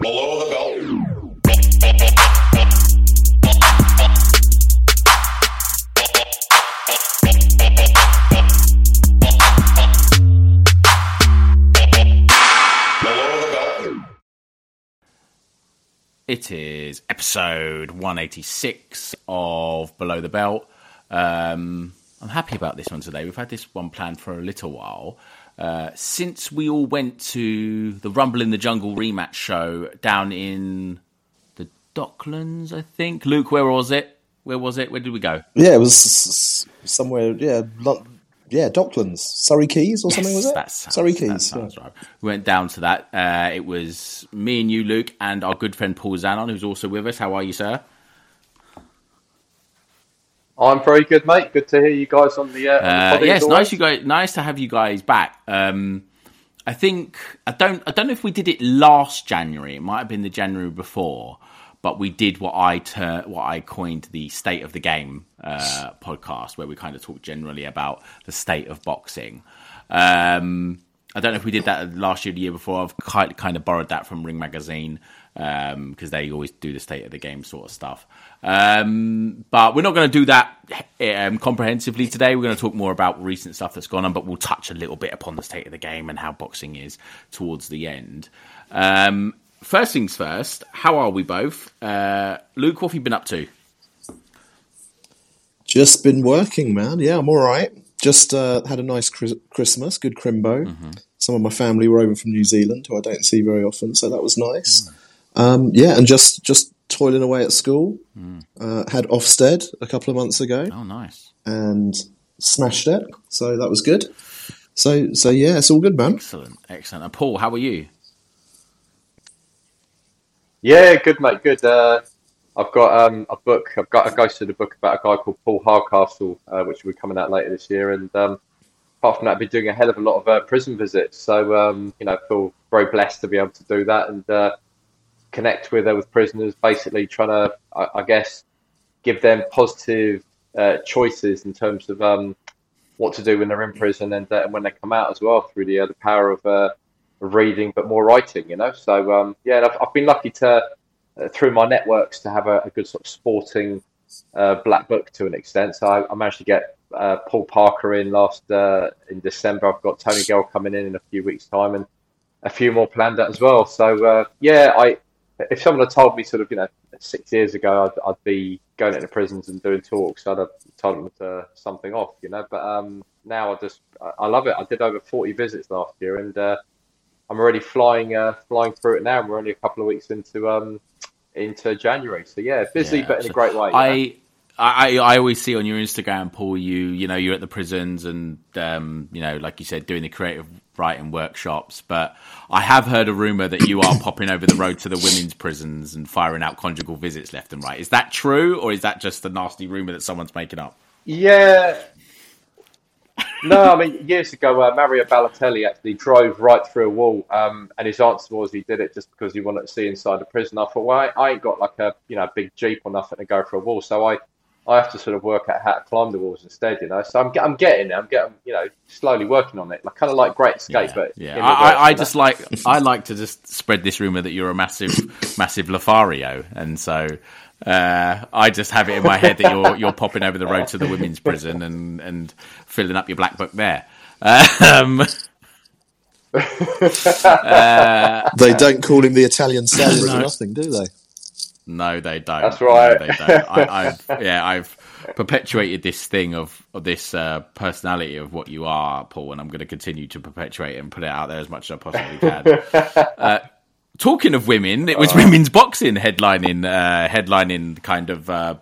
Below the belt. It is episode 186 of Below the Belt. I'm happy about this one today. We've had this one planned for a little while. Since we all went to the Rumble in the Jungle rematch show down in the Docklands, I think. Luke, where was it? Where did we go? Yeah, it was somewhere, Docklands. Surrey Keys or something, was it? Surrey Keys. That sounds right. We went down to that. It was me and you, Luke, and our good friend Paul Zanon, who's also with us. How are you, sir? I'm very good, mate. Good to hear you guys on the podcast. Yes, nice you guys. Nice to have you guys back. I think I don't know if we did it last January. It might have been the January before, but we did what I coined the State of the Game podcast, where we kind of talk generally about the state of boxing. I don't know if we did that last year or the year before. I've kind of borrowed that from Ring Magazine because they always do the State of the Game sort of stuff. But we're not going to do that comprehensively today. We're going to talk more about recent stuff that's gone on, but we'll touch a little bit upon the State of the Game and how boxing is towards the end. First things first, how are we both? Luke, what have you been up to? Just been working, man. Yeah, I'm all right. Just had a nice Christmas, good crimbo. Mm-hmm. Some of my family were over from New Zealand, who I don't see very often, so that was nice. Mm. And just toiling away at school. Mm. Had Ofsted a couple of months ago. Oh, nice. And smashed it, so that was good. So yeah, it's all good, man. Excellent. And Paul, how are you? Yeah, good, mate. Good. I've got a book. I've got a ghost of the book about a guy called Paul Hardcastle, which will be coming out later this year. And apart from that, I've been doing a hell of a lot of prison visits. So, I feel very blessed to be able to do that and connect with prisoners, basically trying to, I guess, give them positive choices in terms of what to do when they're in prison and when they come out as well through the power of reading, but more writing, so I've been lucky to through my networks to have a good sort of sporting black book to an extent, so I managed to get Paul Parker in last in December. I've got Tony Gell coming in a few weeks time and a few more planned out as well, so if someone had told me 6 years ago I'd be going into prisons and doing talks, I'd have told them to something off, but now I love it. I did over 40 visits last year and I'm already flying through it now. And we're only a couple of weeks into January, so yeah, busy but in a great way. I I always see on your Instagram, Paul, you're at the prisons and, like you said, doing the creative writing workshops. But I have heard a rumour that you are popping over the road to the women's prisons and firing out conjugal visits left and right. Is that true, or is that just a nasty rumour that someone's making up? Yeah. No, I mean, years ago, Mario Balotelli actually drove right through a wall, and his answer was he did it just because he wanted to see inside the prison. I thought, well, I ain't got like a big Jeep or nothing to go for a wall, so I have to sort of work out how to climb the walls instead, So I'm getting there. I'm getting, slowly working on it. Like, kind of like Great Escape. Yeah, but yeah. I like to just spread this rumour that you're a massive, massive Lothario. And so I just have it in my head that you're popping over the road to the women's prison and filling up your black book there. They don't call him the Italian Sailor for nothing, do they? No, they don't. That's right. No, they don't. I've perpetuated this thing of this personality of what you are, Paul, and I'm going to continue to perpetuate it and put it out there as much as I possibly can. Talking of women, it was women's boxing headlining kind of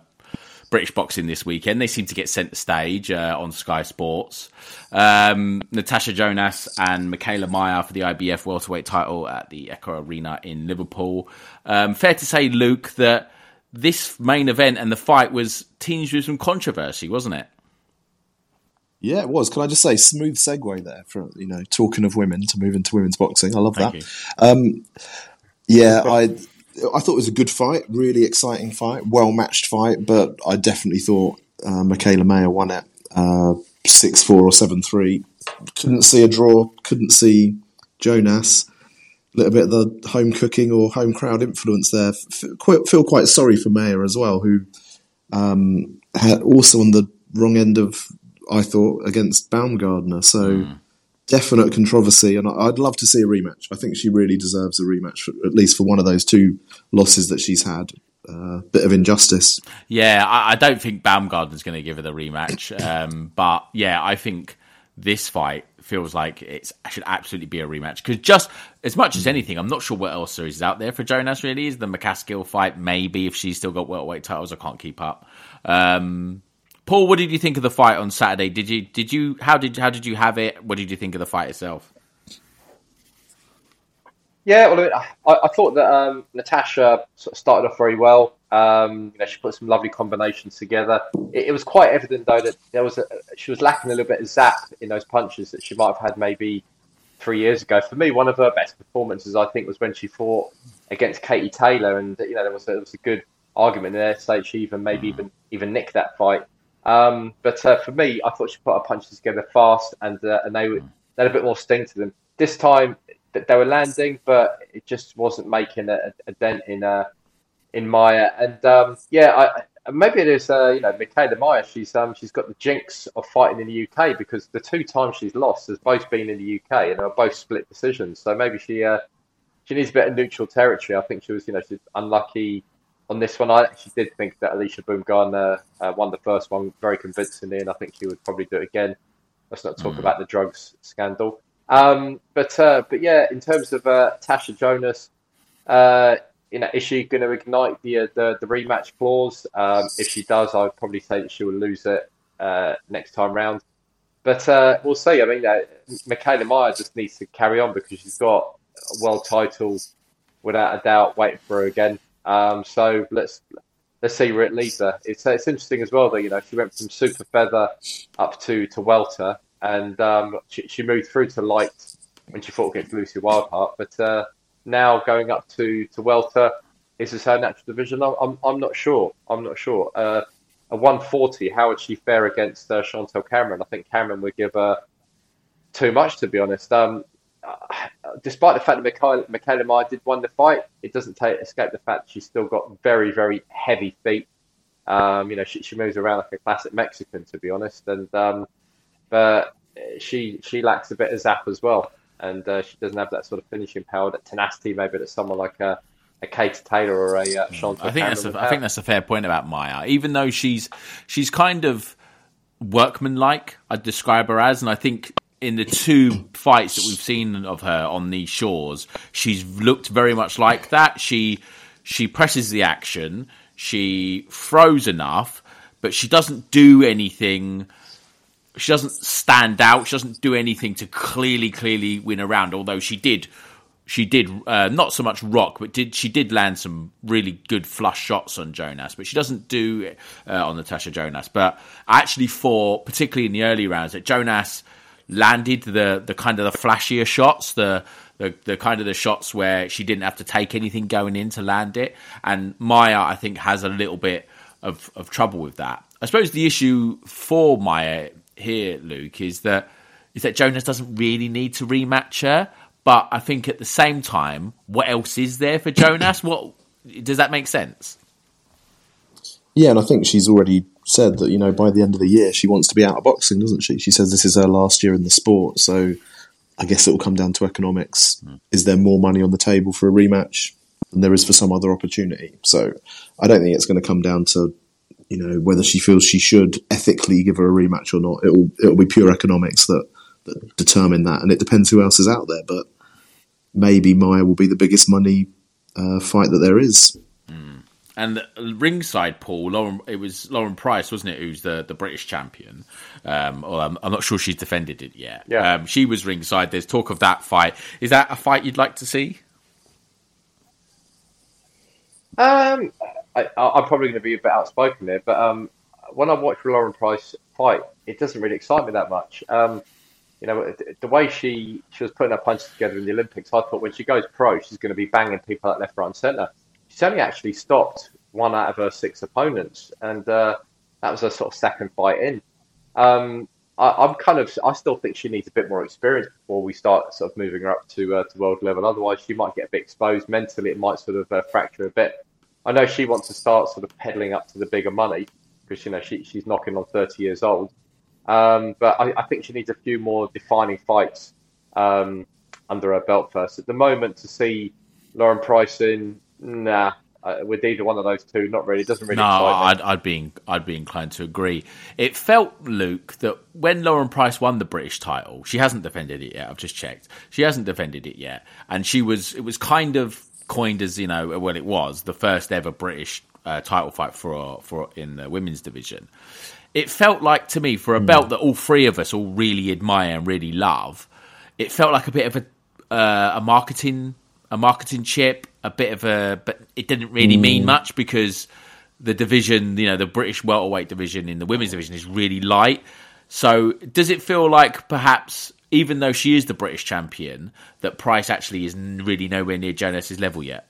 British boxing this weekend. They seem to get centre stage on Sky Sports. Natasha Jonas and Mikaela Mayer for the IBF welterweight title at the Accor Arena in Liverpool. Fair to say, Luke, that this main event and the fight was tinged with some controversy, wasn't it? Yeah, it was. Can I just say, smooth segue there from talking of women to move into women's boxing. I love that. I thought it was a good fight, really exciting fight, well-matched fight, but I definitely thought Mikaela Mayer won it 6-4 or 7-3. Couldn't see a draw, couldn't see Jonas. A little bit of the home cooking or home crowd influence there. Feel quite sorry for Mayer as well, who had also on the wrong end of, I thought, against Baumgardner. So... Definite controversy, and I'd love to see a rematch. I think she really deserves a rematch, at least for one of those two losses that she's had. Bit of injustice. Yeah, I don't think Baumgardner's going to give her the rematch. But yeah, I think this fight feels like it should absolutely be a rematch. Because just as much as anything, I'm not sure what else there is out there for Jonas, really. Is the McCaskill fight, maybe, if she's still got welterweight titles. I can't keep up. Paul, what did you think of the fight on Saturday? How did you have it? What did you think of the fight itself? Yeah, well, I thought that Natasha sort of started off very well. She put some lovely combinations together. It was quite evident, though, that she was lacking a little bit of zap in those punches that she might have had maybe 3 years ago. For me, one of her best performances, I think, was when she fought against Katie Taylor, and there was a good argument there to say she even nicked that fight. But for me, I thought she put her punches together fast, and they had a bit more sting to them. This time, they were landing, but it just wasn't making a dent in Mayer. And maybe it is Mikaela Mayer. She's got the jinx of fighting in the UK, because the two times she's lost has both been in the UK and are both split decisions. So maybe she needs a bit of neutral territory. I think she was she's unlucky on this one. I actually did think that Alycia Baumgardner won the first one very convincingly, and I think he would probably do it again. Let's not talk about the drugs scandal. But yeah, in terms of Tasha Jonas, is she going to ignite the rematch clause? If she does, I would probably say that she will lose it next time round. But we'll see. I mean, Mikaela Mayer just needs to carry on, because she's got a world title without a doubt waiting for her again. So let's see where it leads her. It's interesting as well that she went from super feather up to welter, and she moved through to light when she fought against Lucy Wildheart, but now going up to welter. Is this her natural division? I'm not sure. A 140, how would she fare against Chantel Cameron? I think Cameron would give her too much, to be honest. Despite the fact that Mikaela Mayer did win the fight, it doesn't escape the fact she's still got very, very heavy feet. She moves around like a classic Mexican, to be honest. And but she lacks a bit of zap as well, and she doesn't have that sort of finishing power, that tenacity maybe that someone like a Katie Taylor or a Chantal. I think that's a fair point about Mayer. Even though she's kind of workmanlike, I'd describe her as, and I think. In the two fights that we've seen of her on these shores, she's looked very much like that. She presses the action. She throws enough, but she doesn't do anything. She doesn't stand out. She doesn't do anything to clearly win a round. Although she did not so much rock, but she did land some really good flush shots on Jonas. But she doesn't do it on Natasha Jonas. But I actually thought, particularly in the early rounds, that Jonas landed the kind of the flashier shots, the kind of the shots where she didn't have to take anything going in to land it. And Mayer, I think, has a little bit of trouble with that. I suppose the issue for Mayer here, Luke, is that Jonas doesn't really need to rematch her. But I think at the same time, what else is there for Jonas? What does that make sense? Yeah, and I think she's already said that, you know, by the end of the year, she wants to be out of boxing, doesn't she? She says this is her last year in the sport, so I guess it will come down to economics. Mm. Is there more money on the table for a rematch than there is for some other opportunity? So I don't think it's going to come down to, you know, whether she feels she should ethically give her a rematch or not. It'll be pure economics that determine that, and it depends who else is out there, but maybe Mayer will be the biggest money fight that there is. Mm. And the ringside pool, Lauren Price, wasn't it, who's the British champion? I'm not sure she's defended it yet. Yeah. She was ringside. There's talk of that fight. Is that a fight you'd like to see? I'm probably going to be a bit outspoken there, but when I watch Lauren Price fight, it doesn't really excite me that much. You know, the way she was putting her punches together in the Olympics, I thought when she goes pro, she's going to be banging people out left, right and centre. She's only actually stopped one out of her six opponents, and that was her sort of second fight in. I still think she needs a bit more experience before we start sort of moving her up to world level. Otherwise, she might get a bit exposed mentally. It might sort of fracture a bit. I know she wants to start sort of peddling up to the bigger money because, you know, she's knocking on 30 years old. But I think she needs a few more defining fights under her belt first. At the moment, to see Lauren Price in, with either one of those two, not really. It doesn't really excite me. I'd be inclined to agree. It felt, Luke, that when Lauren Price won the British title, she hasn't defended it yet. I've just checked. She hasn't defended it yet, and it was kind of coined as, you know, well, it was the first ever British title fight for in the women's division. It felt like, to me, for a belt that all three of us all really admire and really love, it felt like a bit of a marketing chip, but it didn't really mean much because the division, you know, the British welterweight division in the women's division is really light. So does it feel like perhaps, even though she is the British champion, that Price actually is really nowhere near Jonas's level yet?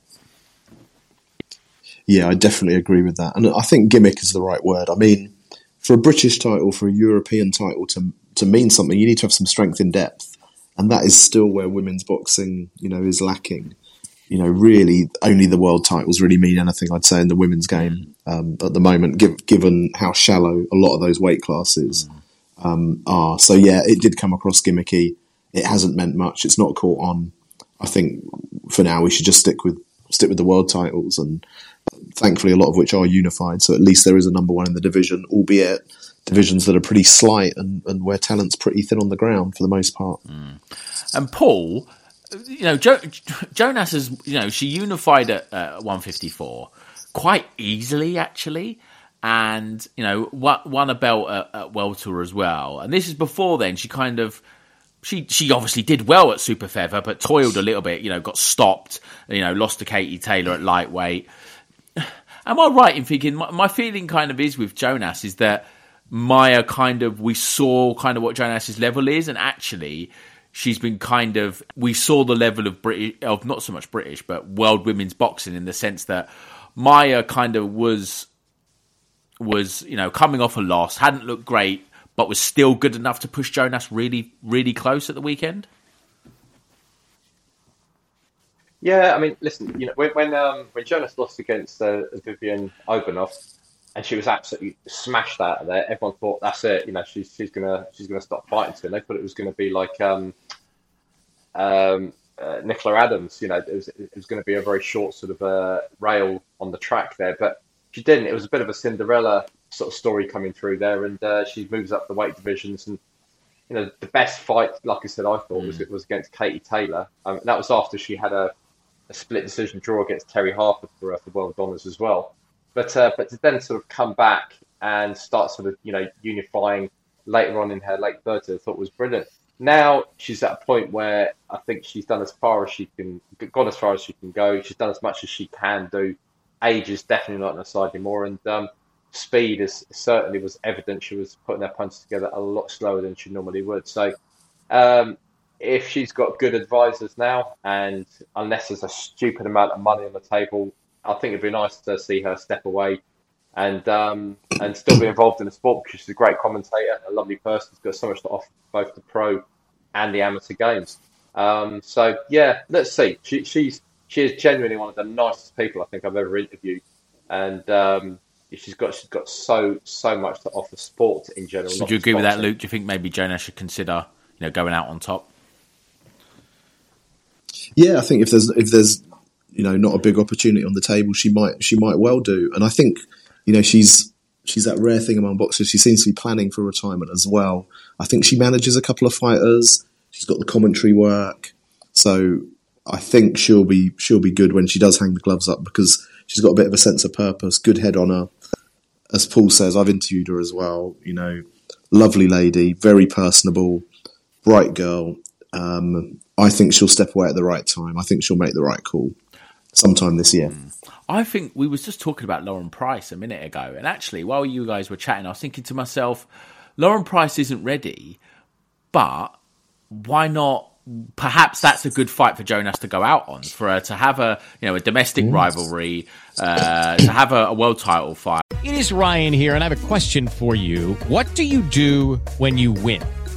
Yeah, I definitely agree with that. And I think gimmick is the right word. I mean, for a British title, for a European title to mean something, you need to have some strength in depth. And that is still where women's boxing, you know, is lacking. You know, really, only the world titles really mean anything, I'd say, in the women's game at the moment, given how shallow a lot of those weight classes are. So, yeah, it did come across gimmicky. It hasn't meant much. It's not caught on. I think for now we should just stick with the world titles, and thankfully a lot of which are unified, so at least there is a number one in the division, albeit divisions that are pretty slight and where talent's pretty thin on the ground for the most part. Mm. And Paul, you know, Jonas has, you know, she unified at 154 quite easily actually, and, you know, won a belt at welter as well, and this is before then she kind of She obviously did well at super feather, but toiled a little bit. You know, got stopped. You know, lost to Katie Taylor at lightweight. Am I right in thinking my feeling kind of is with Jonas is that Mayer kind of, we saw kind of what Jonas's level is, and actually she's been kind of, we saw the level of British, of not so much British, but world women's boxing, in the sense that Mayer kind of was, you know, coming off a loss, hadn't looked great, but was still good enough to push Jonas really, really close at the weekend? Yeah, I mean, listen, you know, when Jonas lost against Vivian Obanoff, and she was absolutely smashed out of there, everyone thought, that's it, you know, she's gonna stop fighting soon. They thought it was gonna be like Nicola Adams, you know, it was gonna be a very short sort of rail on the track there, but she didn't. It was a bit of a Cinderella sort of story coming through there, and she moves up the weight divisions, and, you know, the best fight, like I said, I thought was against Katie Taylor. That was after she had a split decision draw against Terry Harper for world honours as well. But to then sort of come back and starts sort of, you know, unifying later on in her late 30s, I thought was brilliant. Now she's at a point where I think she's done as far as she can, gone as far as she can go. She's done as much as she can do. Age is definitely not on her side anymore, and speed is certainly was evident. She was putting her punches together a lot slower than she normally would. So if she's got good advisors now, and unless there's a stupid amount of money on the table, I think it'd be nice to see her step away and still be involved in the sport, because she's a great commentator, a lovely person. She's got so much to offer both the pro and the amateur games. So yeah, let's see. She is genuinely one of the nicest people I think I've ever interviewed, and she's got so much to offer sport in general. So do you agree with that, Luke? Do you think maybe Jonas should consider, you know, going out on top? Yeah, I think if there's you know, not a big opportunity on the table, she might well do, and I think, you know, she's that rare thing among boxers. She seems to be planning for retirement as well. I think she manages a couple of fighters. She's got the commentary work, so I think she'll be good when she does hang the gloves up, because she's got a bit of a sense of purpose, good head on her. As Paul says, I've interviewed her as well. You know, lovely lady, very personable, bright girl. I think she'll step away at the right time. I think she'll make the right call sometime this year. I think we was just talking about Lauren Price a minute ago, and actually while you guys were chatting, I was thinking to myself, Lauren Price isn't ready, but why not? Perhaps that's a good fight for Jonas to go out on, for her to have a, you know, a domestic rivalry, to have a world title fight. It is Ryan here, and I have a question for you. What do you do when you win?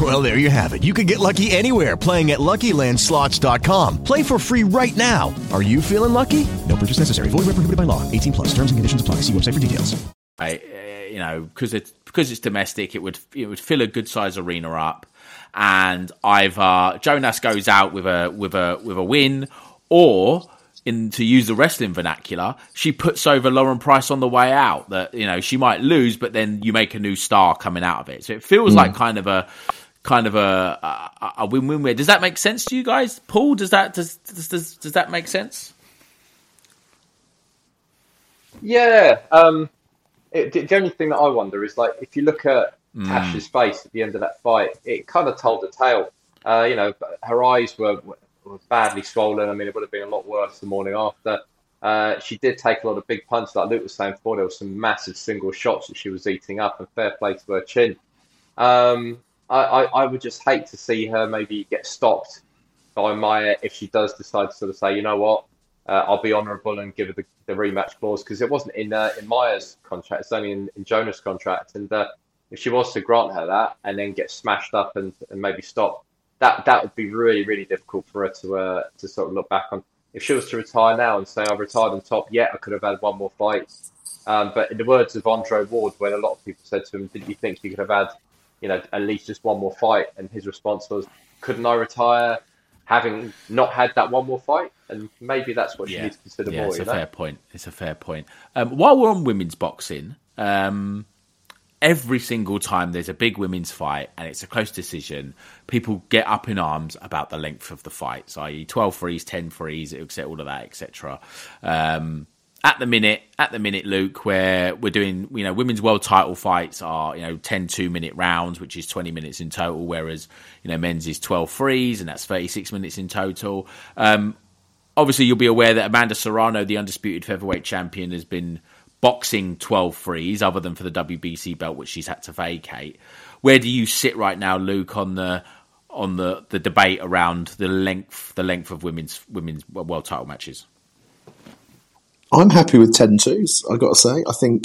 Well, there you have it. You can get lucky anywhere, playing at LuckyLandSlots.com. Play for free right now. Are you feeling lucky? No purchase necessary. Void where prohibited by law. 18+. Terms and conditions apply. See website for details. You know, because it's domestic, it would fill a good size arena up, and either Jonas goes out with a win, or, in to use the wrestling vernacular, she puts over Lauren Price on the way out. That, you know, she might lose, but then you make a new star coming out of it. So it feels like kind of a win-win. Win. Does that make sense to you guys, Paul? Does that make sense? Yeah. The only thing that I wonder is, like, if you look at Tasha's face at the end of that fight, it kind of told the tale. You know, her eyes were badly swollen. I mean, it would have been a lot worse the morning after. She did take a lot of big punches, like Luke was saying before. There were some massive single shots that she was eating up, and fair play to her chin. I would just hate to see her maybe get stopped by Mayer if she does decide to sort of say, you know what, I'll be honourable and give her the rematch clause, because it wasn't in Meyer's contract. It's only in Jonas' contract. And if she was to grant her that and then get smashed up and maybe stop, that would be really, really difficult for her to sort of look back on. If she was to retire now and say, I've retired on top, yeah, I could have had one more fight. But in the words of Andre Ward, when a lot of people said to him, did you think you could have had, you know, at least just one more fight? And his response was, couldn't I retire having not had that one more fight? And maybe that's what you need to consider more. It's a fair point. It's a fair point. While we're on women's boxing, every single time there's a big women's fight and it's a close decision, people get up in arms about the length of the fights, i.e. 12 frees, 10 frees, all of that, etc. At the minute, Luke, where we're doing, you know, women's world title fights are, you know, 10 2-minute rounds, which is 20 minutes in total, whereas, you know, men's is 12 frees, and that's 36 minutes in total. Obviously, you'll be aware that Amanda Serrano, the undisputed featherweight champion, has been boxing 12 frees, other than for the WBC belt, which she's had to vacate. Where do you sit right now, Luke, on the debate around the length of women's world title matches? I'm happy with 10-2s, I've got to say. I think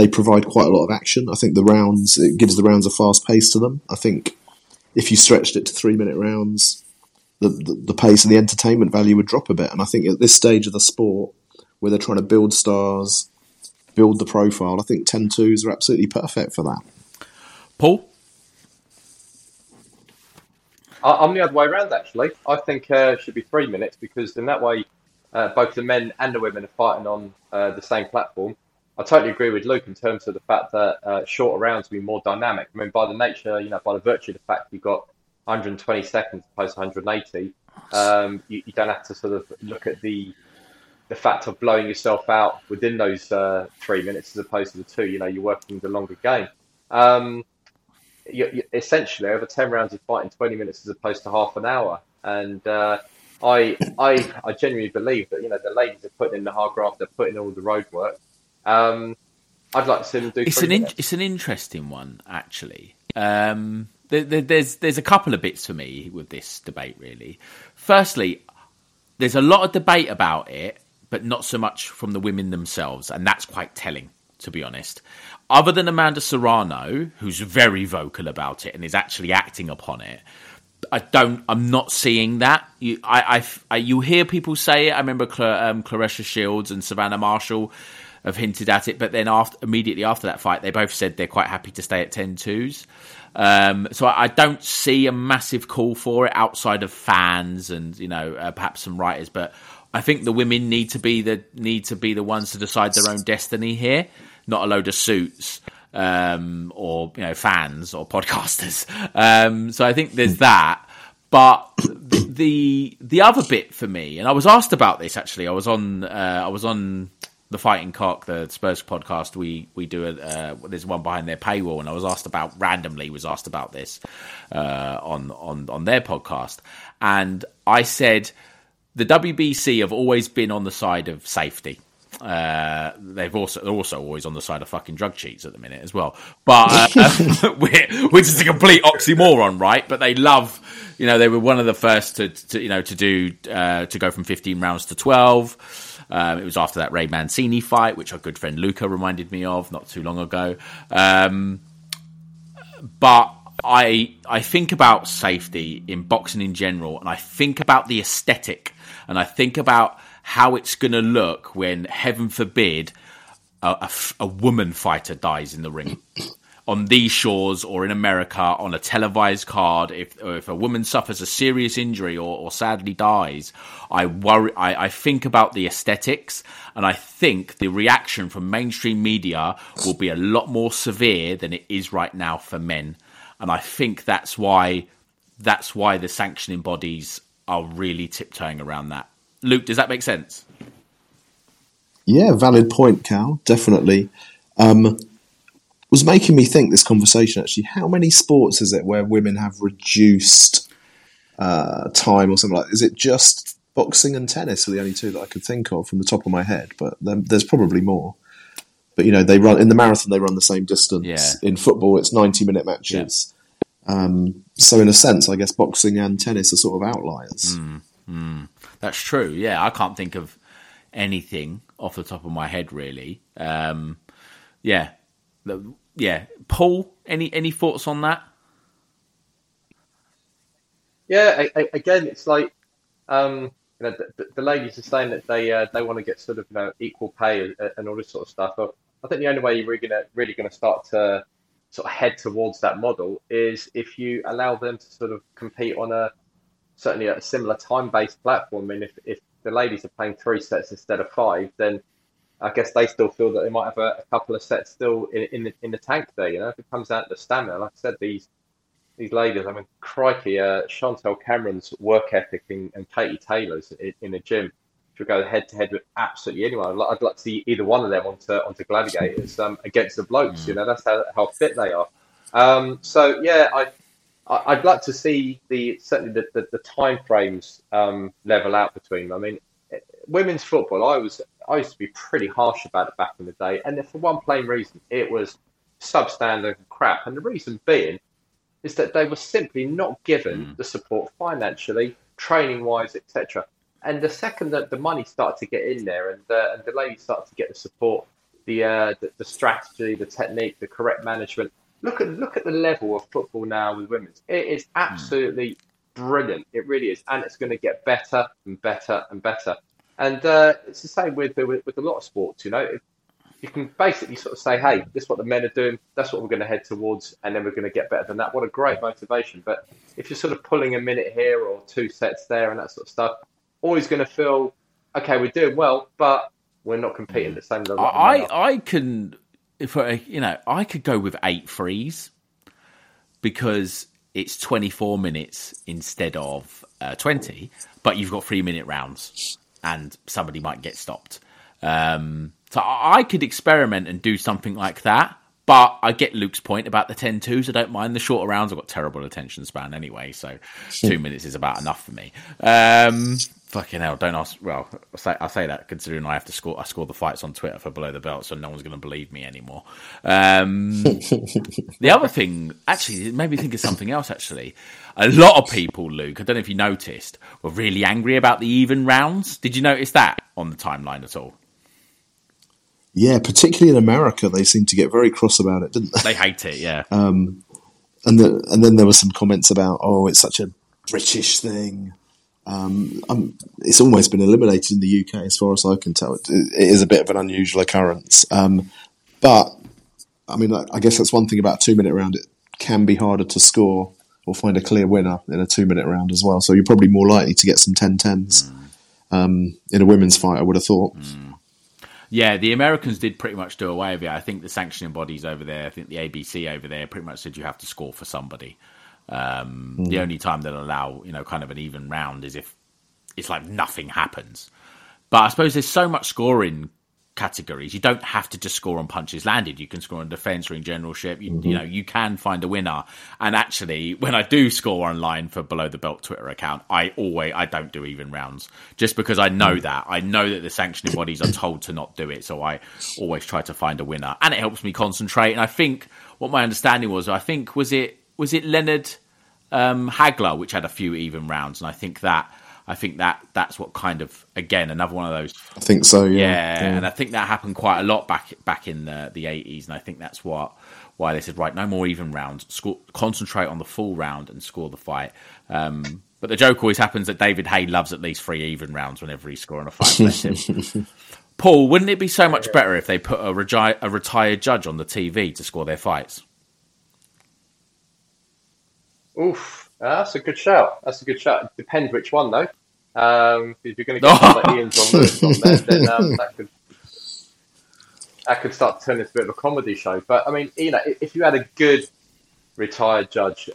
they provide quite a lot of action. I think the rounds, it gives the rounds a fast pace to them. I think if you stretched it to 3-minute rounds, the pace and the entertainment value would drop a bit. And I think at this stage of the sport, where they're trying to build stars, build the profile, I think 10-2s are absolutely perfect for that. Paul? I'm the other way around, actually. I think it should be 3 minutes, because in that way, both the men and the women are fighting on the same platform. I totally agree with Luke in terms of the fact that shorter rounds will be more dynamic. I mean, by the nature, you know, by the virtue of the fact you've got 120 seconds opposed to 180, you don't have to sort of look at the fact of blowing yourself out within those 3 minutes as opposed to the two. You know, you're working the longer game. You essentially, over 10 rounds, you're fighting 20 minutes as opposed to half an hour. And I genuinely believe that, you know, the ladies are putting in the hard graft, they're putting in all the road work. I'd like to see them do. It's an interesting one, actually. There's a couple of bits for me with this debate, really. Firstly, there's a lot of debate about it, but not so much from the women themselves, and that's quite telling, to be honest. Other than Amanda Serrano, who's very vocal about it and is actually acting upon it, I'm not seeing that. You hear people say it. I remember Clarissa Shields and Savannah Marshall have hinted at it, but then immediately after that fight, they both said they're quite happy to stay at 10-2s. So I don't see a massive call for it outside of fans and, you know, perhaps some writers, but I think the women need to be the ones to decide their own destiny here, not a load of suits or, you know, fans or podcasters. So I think there's that. But the other bit for me, and I was asked about this actually. I was on the Fighting Cock, the Spurs podcast. We do a there's one behind their paywall, and I was asked about this on their podcast, and I said the WBC have always been on the side of safety. They're also always on the side of fucking drug cheats at the minute as well. But which is a complete oxymoron, right? But they love, you know, they were one of the first to go from 15 rounds to 12. It was after that Ray Mancini fight, which our good friend Luca reminded me of not too long ago. But I think about safety in boxing in general, and I think about the aesthetic, and I think about how it's going to look when, heaven forbid, a woman fighter dies in the ring. On these shores or in America, on a televised card, if a woman suffers a serious injury or sadly dies, I think about the aesthetics, and I think the reaction from mainstream media will be a lot more severe than it is right now for men. And I think that's why the sanctioning bodies are really tiptoeing around that. Luke, does that make sense? Yeah, valid point, Cal. Definitely. Was making me think, this conversation, actually, how many sports is it where women have reduced time or something like that? Is it just boxing and tennis are the only two that I could think of from the top of my head, but there's probably more. But, you know, they run in the marathon, they run the same distance. Yeah. In football, it's 90-minute matches. Yeah. So in a sense, I guess boxing and tennis are sort of outliers. That's true, yeah. I can't think of anything off the top of my head, really. Yeah, Paul, any thoughts on that? Yeah, again, it's like you know, the ladies are saying that they want to get sort of, you know, equal pay and all this sort of stuff. But I think the only way you're really going to start to sort of head towards that model is if you allow them to sort of compete on a similar time-based platform. And if the ladies are playing 3 sets instead of 5, then I guess they still feel that they might have a couple of sets still in the tank there, you know. If it comes down to the stamina, like I said, these ladies, I mean, crikey, Chantel Cameron's work ethic and Katie Taylor's in the gym should go head-to-head with absolutely anyone. I'd like to see either one of them onto gladiators against the blokes, you know. That's how fit they are. So, yeah, I'd like to see the time frames level out between them. I mean, women's football, I used to be pretty harsh about it back in the day, and for one plain reason, it was substandard crap. And the reason being is that they were simply not given the support financially, training-wise, etc. And the second that the money started to get in there and the ladies started to get the support, the strategy, the technique, the correct management. Look at the level of football now with women's. It is absolutely brilliant. It really is, and it's going to get better and better and better. And it's the same with a lot of sports. You know, you can basically sort of say, "Hey, this is what the men are doing. That's what we're going to head towards, and then we're going to get better than that." What a great motivation! But if you're sort of pulling a minute here or two sets there and that sort of stuff, always going to feel, "Okay, we're doing well, but we're not competing at the same level." I could go with 8 frees because it's 24 minutes instead of 20, but you've got 3-minute rounds and somebody might get stopped. So I could experiment and do something like that, but I get Luke's point about the 10-2s. I don't mind the shorter rounds. I've got terrible attention span anyway, so 2 minutes is about enough for me. Fucking hell, don't ask. Well, I say that considering I score the fights on Twitter for Below the Belt, so no one's going to believe me anymore. The other thing, actually, it made me think of something else, actually. A lot of people, Luke, I don't know if you noticed, were really angry about the even rounds. Did you notice that on the timeline at all? Yeah, particularly in America, they seemed to get very cross about it, didn't they? They hate it, yeah. And then there were some comments about, oh, it's such a British thing. It's always been eliminated in the UK, as far as I can tell. It is a bit of an unusual occurrence. But, I mean, I guess that's one thing about a 2-minute round. It can be harder to score or find a clear winner in a 2-minute round as well. So you're probably more likely to get some 10-10s in a women's fight, I would have thought. Mm. Yeah, the Americans did pretty much do away with it. I think the sanctioning bodies over there, I think the ABC over there pretty much said you have to score for somebody. The only time they'll allow, you know, kind of an even round is if it's like nothing happens. But I suppose there's so much scoring categories. You don't have to just score on punches landed. You can score on defense or in generalship. You know, you can find a winner. And actually, when I do score online for Below the Belt Twitter account, I don't do even rounds just because I know that. I know that the sanctioning bodies are told to not do it. So I always try to find a winner, and it helps me concentrate. And I think what my understanding was, was it Leonard Hagler, which had a few even rounds, and I think that's what kind of, again, another one of those. I think so, yeah. And I think that happened quite a lot back in the 80s, and I think that's why they said, right, no more even rounds, concentrate on the full round and score the fight. But the joke always happens that David Hay loves at least 3 even rounds whenever he's scoring a fight. Bless him. Paul, wouldn't it be so much better if they put a retired judge on the TV to score their fights? Oof, that's a good shout. It depends which one, though. If you're going to get like Ian's on there, then that could start to turn into a bit of a comedy show. But, I mean, you know, if you had a good retired judge,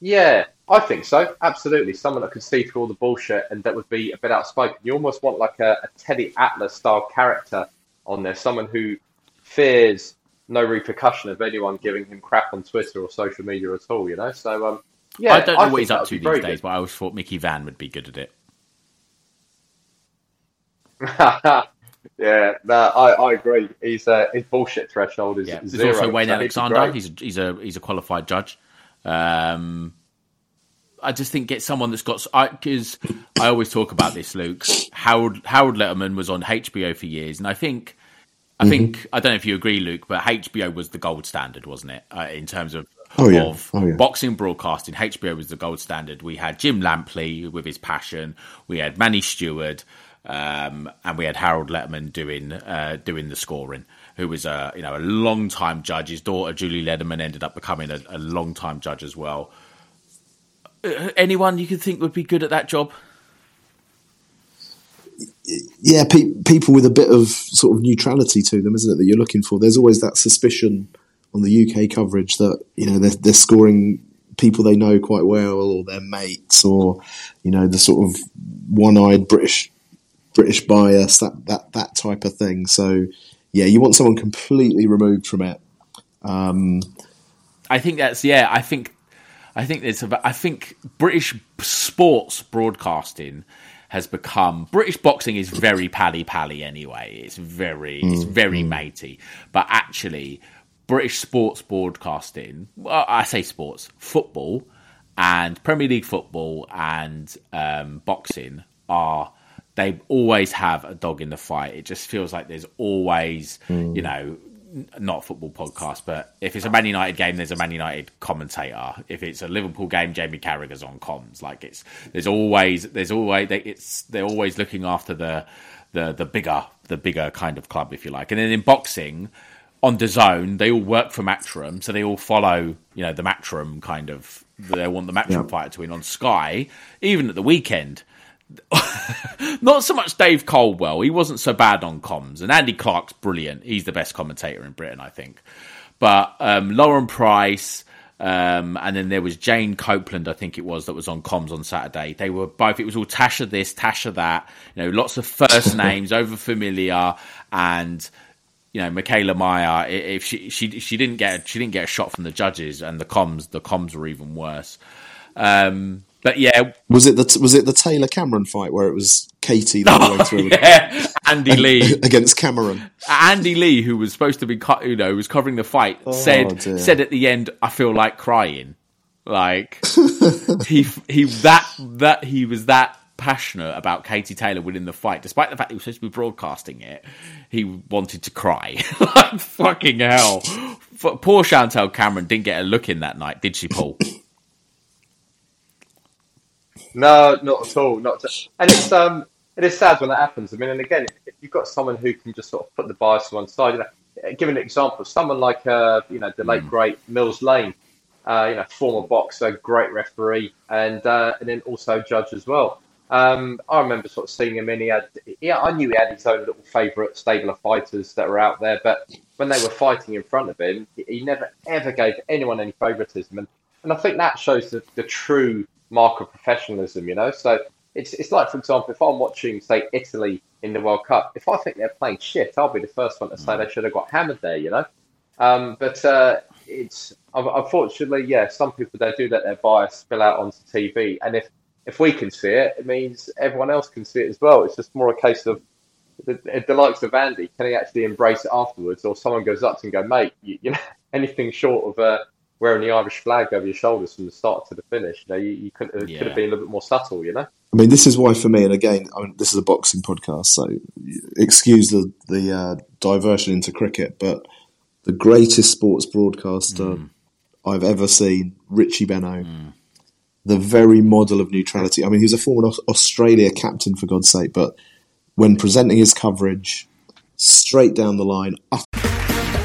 yeah, I think so. Absolutely. Someone that could see through all the bullshit and that would be a bit outspoken. You almost want like a Teddy Atlas-style character on there, someone who fears no repercussion of anyone giving him crap on Twitter or social media at all, you know? So, yeah. I don't know what he's up to these days, but I always thought Mickey Van would be good at it. Yeah, no, I agree. His bullshit threshold is zero. There's also Wayne Alexander. He's a qualified judge. I just think get someone that's got... Because I always talk about this, Luke. Howard Letterman was on HBO for years, and I think I don't know if you agree, Luke, but HBO was the gold standard, wasn't it? In terms of boxing broadcasting, HBO was the gold standard. We had Jim Lampley with his passion, we had Manny Stewart, and we had Harold Letterman doing the scoring, who was a long time judge. His daughter Julie Letterman ended up becoming a long time judge as well. Anyone you could think would be good at that job? Yeah, people with a bit of sort of neutrality to them, isn't it, that you're looking for? There's always that suspicion on the UK coverage that, you know, they're scoring people they know quite well, or their mates, or, you know, the sort of one-eyed British bias, that type of thing. So, yeah, you want someone completely removed from it. I think that's, yeah, I think British sports broadcasting has become... British boxing is very pally-pally anyway. It's very matey. But actually, British sports broadcasting... Well, I say sports. Football and Premier League football and boxing are they always have a dog in the fight. It just feels like there's always, you know, not a football podcast, but if it's a Man United game, there's a Man United commentator. If it's a Liverpool game, Jamie Carragher's on comms. Like it's, they're always looking after the bigger kind of club, if you like. And then in boxing, on DAZN, they all work for Matchroom, so they all follow, you know, the Matchroom kind of. They want the Matchroom fighter to win. On Sky, even at the weekend, not so much Dave Coldwell. He wasn't so bad on comms, and Andy Clark's brilliant. He's the best commentator in Britain, I think. But Lauren Price, and then there was Jane Copeland, I think it was, that was on comms on Saturday. They were both. It was all Tasha this, Tasha that. You know, lots of first names, over familiar, and. You know, Mikaela Mayer, if she didn't get a shot from the judges, and the comms were even worse. But yeah, was it the Taylor Cameron fight where it was Katie that all the way through? Yeah, Andy Lee against Cameron. Andy Lee, who was supposed to be, you know, was covering the fight, said at the end, "I feel like crying." Like he was that passionate about Katie Taylor winning the fight, despite the fact he was supposed to be broadcasting it. He wanted to cry. Like, fucking hell. Poor Chantel Cameron didn't get a look in that night, did she, Paul? No, not at all. And it is sad when that happens. I mean, and again, if you've got someone who can just sort of put the bias to one side, you know, give an example, someone like you know, the late great Mills Lane, you know, former boxer, great referee, and then also judge as well. I remember sort of seeing him in. I knew he had his own little favourite stable of fighters that were out there, but when they were fighting in front of him, he never ever gave anyone any favouritism, and I think that shows the true mark of professionalism, you know. So it's like, for example, if I'm watching, say, Italy in the World Cup, if I think they're playing shit, I'll be the first one to say they should have got hammered there, you know. But it's unfortunately, yeah, some people, they do let their bias spill out onto TV, and if we can see it, it means everyone else can see it as well. It's just more a case of the likes of Andy, can he actually embrace it afterwards? Or someone goes up to him and goes, mate, you know, anything short of wearing the Irish flag over your shoulders from the start to the finish, you know, you could have been a little bit more subtle, you know? I mean, this is why for me, and again, I mean, this is a boxing podcast, so excuse the diversion into cricket, but the greatest sports broadcaster I've ever seen, Richie Benaud, the very model of neutrality. I mean, he was a former Australia captain, for God's sake, but when presenting his coverage, straight down the line.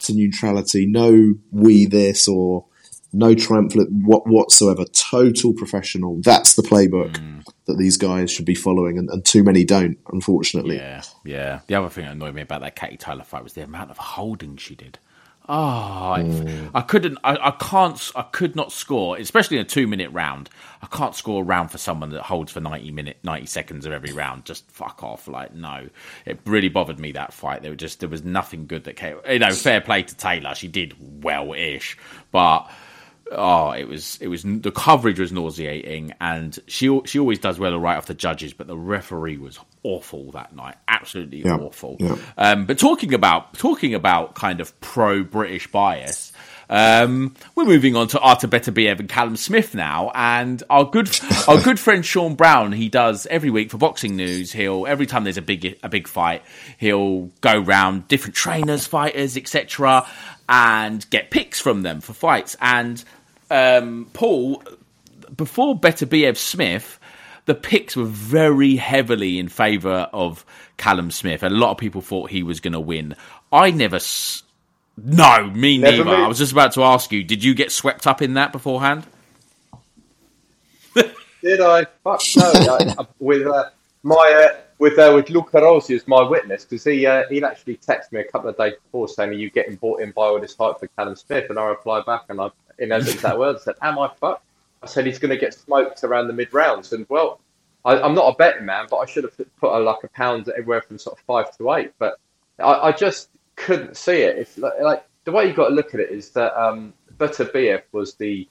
To neutrality, no we this or no triumphant whatsoever. Total professional. That's the playbook that these guys should be following, and too many don't, unfortunately. Yeah. The other thing that annoyed me about that Katie Taylor fight was the amount of holding she did. Oh, I could not score, especially in a 2-minute round. I can't score a round for someone that holds for 90 seconds of every round. Just fuck off. Like, no, it really bothered me, that fight. There was nothing good that came, you know, fair play to Taylor. She did well-ish, but it was the coverage was nauseating, and she always does well right off the judges, but the referee was awful that night, absolutely awful. Yeah. But talking about kind of pro-British bias, we're moving on to Artur Beterbiev and Callum Smith now, and our good friend Sean Brown, he does every week for Boxing News. He'll, every time there's a big fight, he'll go round different trainers, fighters, etc., and get picks from them for fights. And Paul, before Beterbiev Smith, the picks were very heavily in favour of Callum Smith. A lot of people thought he was going to win. I never... No, me neither. I was just about to ask you, did you get swept up in that beforehand? Did I? Fuck no. With Luca Rossi as my witness, because he actually texted me a couple of days before saying, are you getting bought in by all this hype for Callum Smith? And I replied back, and I, in those exact words, said, am I fucked? I said, he's going to get smoked around the mid-rounds. And, well, I'm not a betting man, but I should have put like a pound everywhere from sort of 5 to 8. But I just couldn't see it. It's like the way you got to look at it is that Beterbiev was the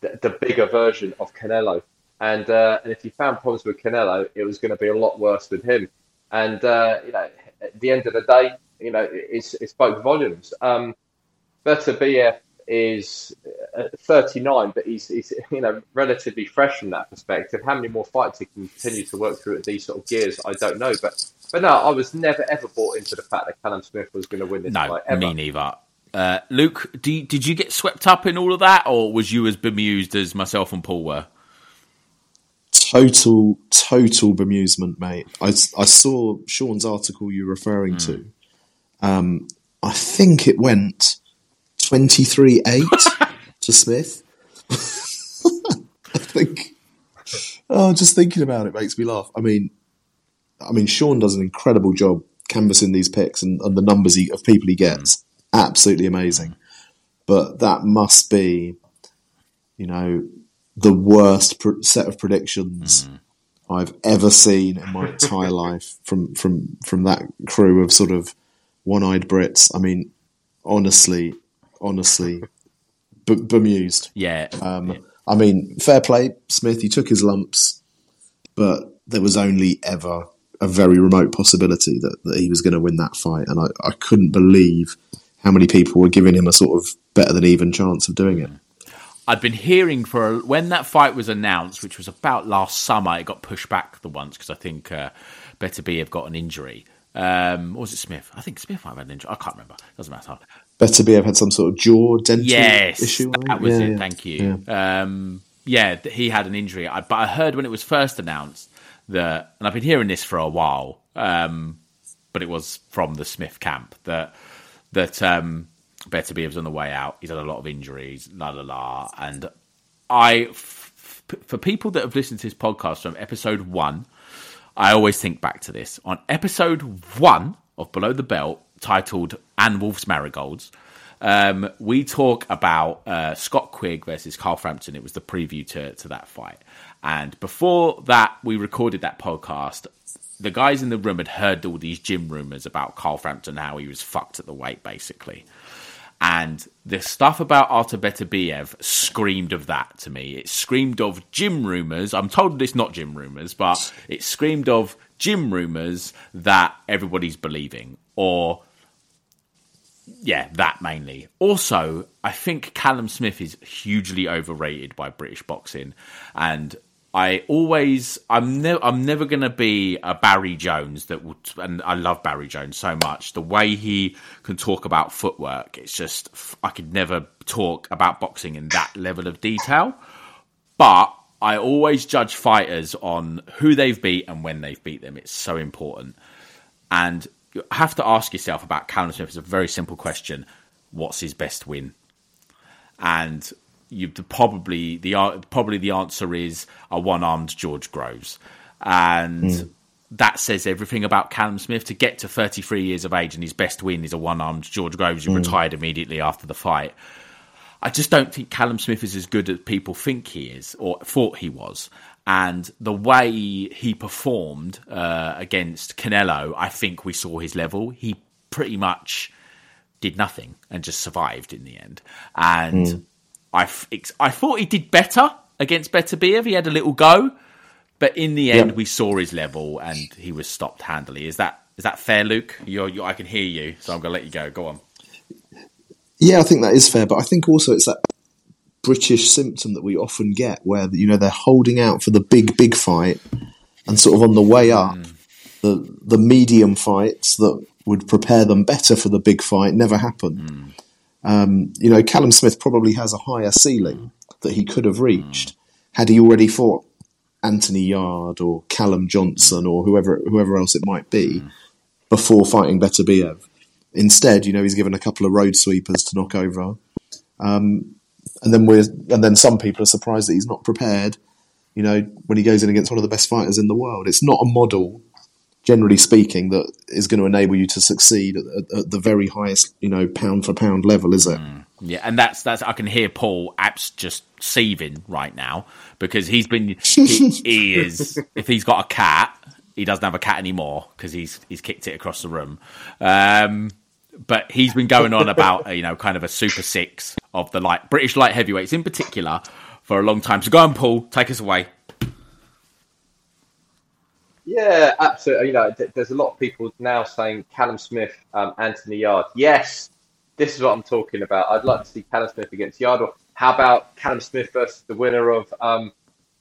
bigger version of Canelo, and if you found problems with Canelo, it was going to be a lot worse with him. And you know, at the end of the day, you know, it spoke volumes. Beterbiev is 39, but he's you know, relatively fresh from that perspective. How many more fights he can continue to work through at these sort of gears, I don't know. But no, I was never ever bought into the fact that Callum Smith was going to win this fight. No, me neither. Luke, did you get swept up in all of that, or was you as bemused as myself and Paul were? Total bemusement, mate. I saw Sean's article you're referring to. I think it went 23-8 to Smith. I think. Oh, just thinking about it makes me laugh. I mean, Sean does an incredible job canvassing these picks and the numbers of people he gets. Absolutely amazing. But that must be, you know, the worst set of predictions I've ever seen in my entire life from that crew of sort of one-eyed Brits. I mean, honestly, bemused. Yeah. I mean, fair play, Smith. He took his lumps, but there was only ever a very remote possibility that he was going to win that fight. And I couldn't believe how many people were giving him a sort of better than even chance of doing it. I'd been hearing when that fight was announced, which was about last summer, it got pushed back the once because I think Beterbiev got an injury. Or was it Smith? I think Smith might have had an injury. I can't remember. Doesn't matter. Beterbiev had some sort of jaw dental issue. Yes, that was it. Yeah. Thank you. Yeah. He had an injury. But I heard when it was first announced that, and I've been hearing this for a while, but it was from the Smith camp that Beterbiev's on the way out. He's had a lot of injuries, And for people that have listened to this podcast from episode 1, I always think back to this. On episode 1 of Below the Belt, titled Anne Wolfe's Marigolds, we talk about Scott Quigg versus Carl Frampton. It was the preview to that fight. And before that, we recorded that podcast. The guys in the room had heard all these gym rumours about Carl Frampton, how he was fucked at the weight, basically. And the stuff about Artur Beterbiev screamed of that to me. It screamed of gym rumours. I'm told it's not gym rumours, but it screamed of gym rumours that everybody's believing. Or, yeah, that mainly. Also, I think Callum Smith is hugely overrated by British boxing. And I'm never going to be a Barry Jones and I love Barry Jones so much. The way he can talk about footwork, it's just, I could never talk about boxing in that level of detail. But I always judge fighters on who they've beat and when they've beat them. It's so important. And you have to ask yourself about Callum Smith. It's a very simple question. What's his best win? And probably the answer is a one-armed George Groves. And that says everything about Callum Smith. To get to 33 years of age and his best win is a one-armed George Groves who retired immediately after the fight. I just don't think Callum Smith is as good as people think he is or thought he was. And the way he performed against Canelo, I think we saw his level. He pretty much did nothing and just survived in the end. And I thought he did better against Beterbiev. He had a little go, but in the end, we saw his level and he was stopped handily. Is that fair, Luke? I can hear you, so I'm going to let you go. Go on. Yeah, I think that is fair, but I think also it's that British symptom that we often get, where you know they're holding out for the big fight, and sort of on the way up, the medium fights that would prepare them better for the big fight never happen. You know, Callum Smith probably has a higher ceiling that he could have reached had he already fought Anthony Yard or Callum Johnson or whoever else it might be before fighting Beterbiev. Instead, you know, he's given a couple of road sweepers to knock over, and then some people are surprised that he's not prepared. You know, when he goes in against one of the best fighters in the world, it's not a model, generally speaking, that is going to enable you to succeed at the very highest, you know, pound for pound level, is it? Yeah, and that's I can hear Paul Apps just seething right now because he's been he is if he's got a cat, he doesn't have a cat anymore because he's kicked it across the room. But he's been going on about kind of a Super Six of the light British light heavyweights in particular for a long time. So go on, Paul, take us away. Yeah, absolutely. There's a lot of people now saying Callum Smith, Anthony Yard. Yes, this is what I'm talking about. I'd like to see Callum Smith against Yard. Or how about Callum Smith versus the winner of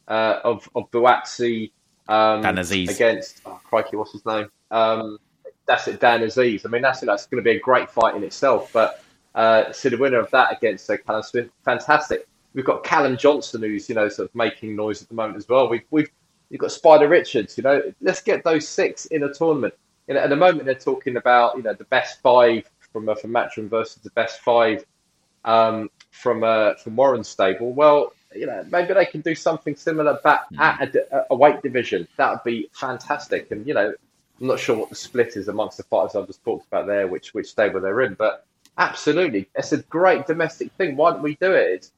Buatsi Dan Aziz against crikey, what's his name? That's it, Dan Aziz. I mean, that's going to be a great fight in itself. But so the winner of that against Callum Smith, fantastic. We've got Callum Johnson, who's sort of making noise at the moment as well. You've got Spider Richards, Let's get those six in a tournament. At the moment, they're talking about the best five from Matchroom versus the best five from Warren's stable. Well, maybe they can do something similar back at a weight division. That would be fantastic. And I'm not sure what the split is amongst the fighters I've just talked about there, which stable they're in, but absolutely, it's a great domestic thing. Why don't we do it?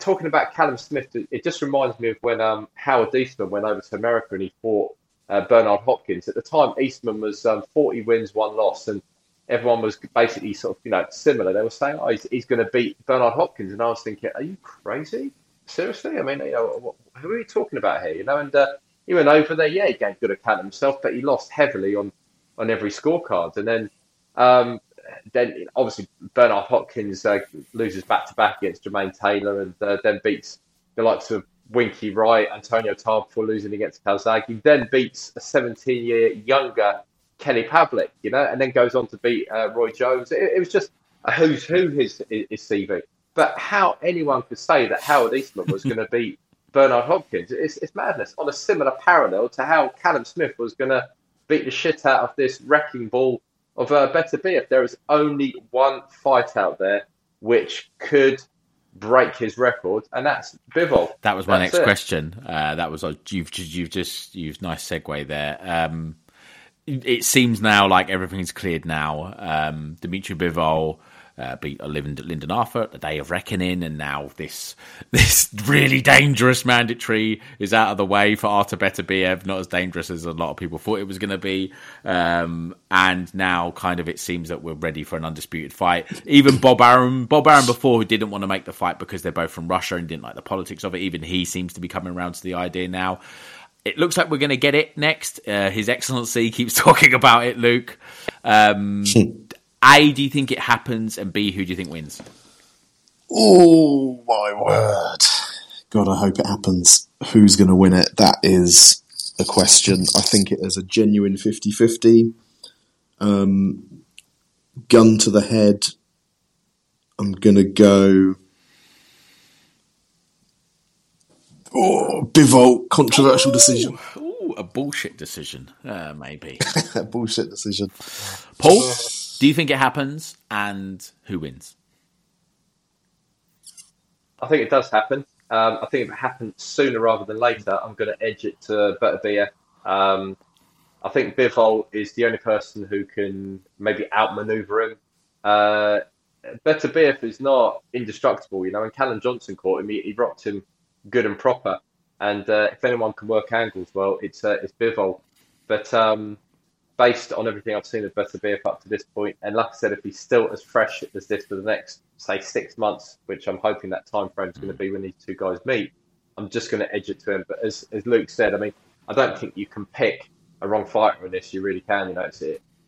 Talking about Callum Smith, it just reminds me of when Howard Eastman went over to America and he fought Bernard Hopkins. At the time, Eastman was 40 wins, 1 loss, and everyone was basically sort of, similar. They were saying, oh, he's going to beat Bernard Hopkins. And I was thinking, are you crazy? Seriously? I mean, who are you talking about here? And he went over there, yeah, he gave good account of himself, but he lost heavily on every scorecard. And then obviously Bernard Hopkins loses back-to-back against Jermaine Taylor and then beats the likes of Winky Wright, Antonio Tarr before losing against Calzaghe, then beats a 17-year younger Kenny Pavlik, and then goes on to beat Roy Jones. It was just a who's who his CV. But how anyone could say that Howard Eastman was going to beat Bernard Hopkins, it's madness. On a similar parallel to how Callum Smith was going to beat the shit out of this wrecking ball of Beterbiev. There is only one fight out there which could break his record, and that's Bivol. That was my next question. That was you've nice segue there. It seems now like everything's cleared now. Dimitri Bivol beat Lyndon Arthur at the Day of Reckoning, and now this really dangerous mandatory is out of the way for Artur Beterbiev, not as dangerous as a lot of people thought it was going to be. And now kind of it seems that we're ready for an undisputed fight. Even Bob Arum before, who didn't want to make the fight because they're both from Russia and didn't like the politics of it, even he seems to be coming around to the idea now. It looks like we're going to get it next. His Excellency keeps talking about it, Luke. A, do you think it happens? And B, who do you think wins? Oh, my word. God, I hope it happens. Who's going to win it? That is a question. I think it is a genuine 50-50. Gun to the head. I'm going to go... Oh, Bivol, controversial decision. Ooh, a bullshit decision, maybe. A bullshit decision. Paul? Do you think it happens, and who wins? I think it does happen. I think if it happens sooner rather than later, I'm going to edge it to Beterbiev. I think Bivol is the only person who can maybe outmaneuver him. Beterbiev is not indestructible, and Callum Johnson caught him. He rocked him good and proper. And if anyone can work angles, well, it's Bivol. But... based on everything I've seen of Beterbiev up to this point, and like I said, if he's still as fresh as this for the next, say, 6 months, which I'm hoping that time frame is going to be when these two guys meet, I'm just going to edge it to him. But as Luke said, I mean, I don't think you can pick a wrong fighter in this. You really can. It's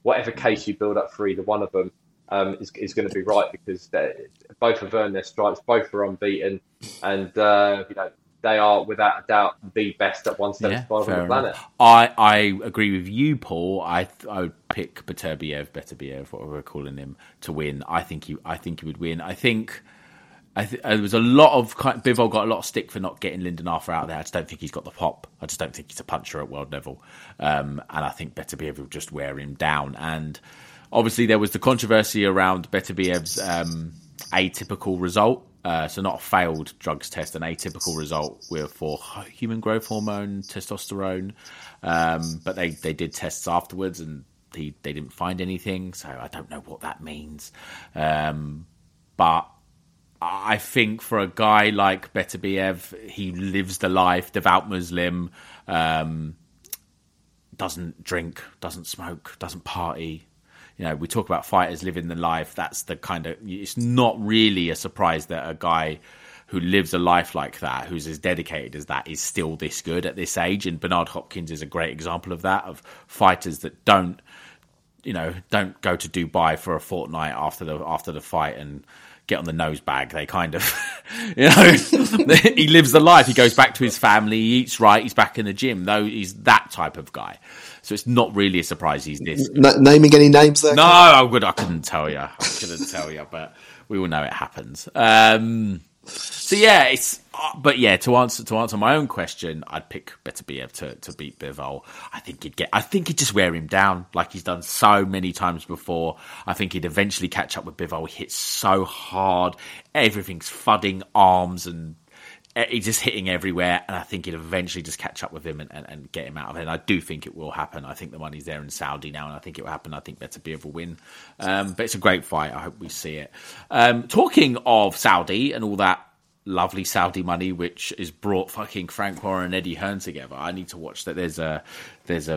whatever case you build up for either one of them is going to be right, because both have earned their stripes, both are unbeaten, and they are, without a doubt, the best at 175 on the planet. I agree with you, Paul. I would pick Beterbiev, whatever we're calling him, to win. I think he would win. I think there was a lot of... Bivol got a lot of stick for not getting Lyndon Arthur out there. I just don't think he's got the pop. I just don't think he's a puncher at world level. And I think Beterbiev will just wear him down. And obviously there was the controversy around Beterbiev's atypical result. So not a failed drugs test, an atypical result for human growth hormone, testosterone. But they did tests afterwards and they didn't find anything. So I don't know what that means. But I think for a guy like Beterbiev, he lives the life, devout Muslim, doesn't drink, doesn't smoke, doesn't party. You know, we talk about fighters living the life. That's the kind of, it's not really a surprise that a guy who lives a life like that, who's as dedicated as that, is still this good at this age. And Bernard Hopkins is a great example of that, of fighters that don't go to Dubai for a fortnight after the fight and get on the nose bag. They kind of, he lives the life. He goes back to his family. He eats right. He's back in the gym. Though he's that type of guy. So it's not really a surprise he's this. Naming any names there? No, I couldn't tell you. But we all know it happens. So yeah, to answer my own question, I'd pick Beterbiev to beat Bivol. I think he'd just wear him down like he's done so many times before. I think he'd eventually catch up with Bivol. He hits so hard, everything's fudding, arms, and he's just hitting everywhere. And I think he'd eventually just catch up with him and get him out of it. And I do think it will happen. I think the money's there in Saudi now, and I think it will happen. I think Beterbiev will win. But it's a great fight. I hope we see it. Talking of Saudi and all that lovely Saudi money, which is brought fucking Frank Warren and Eddie Hearn together. I need to watch that. There's a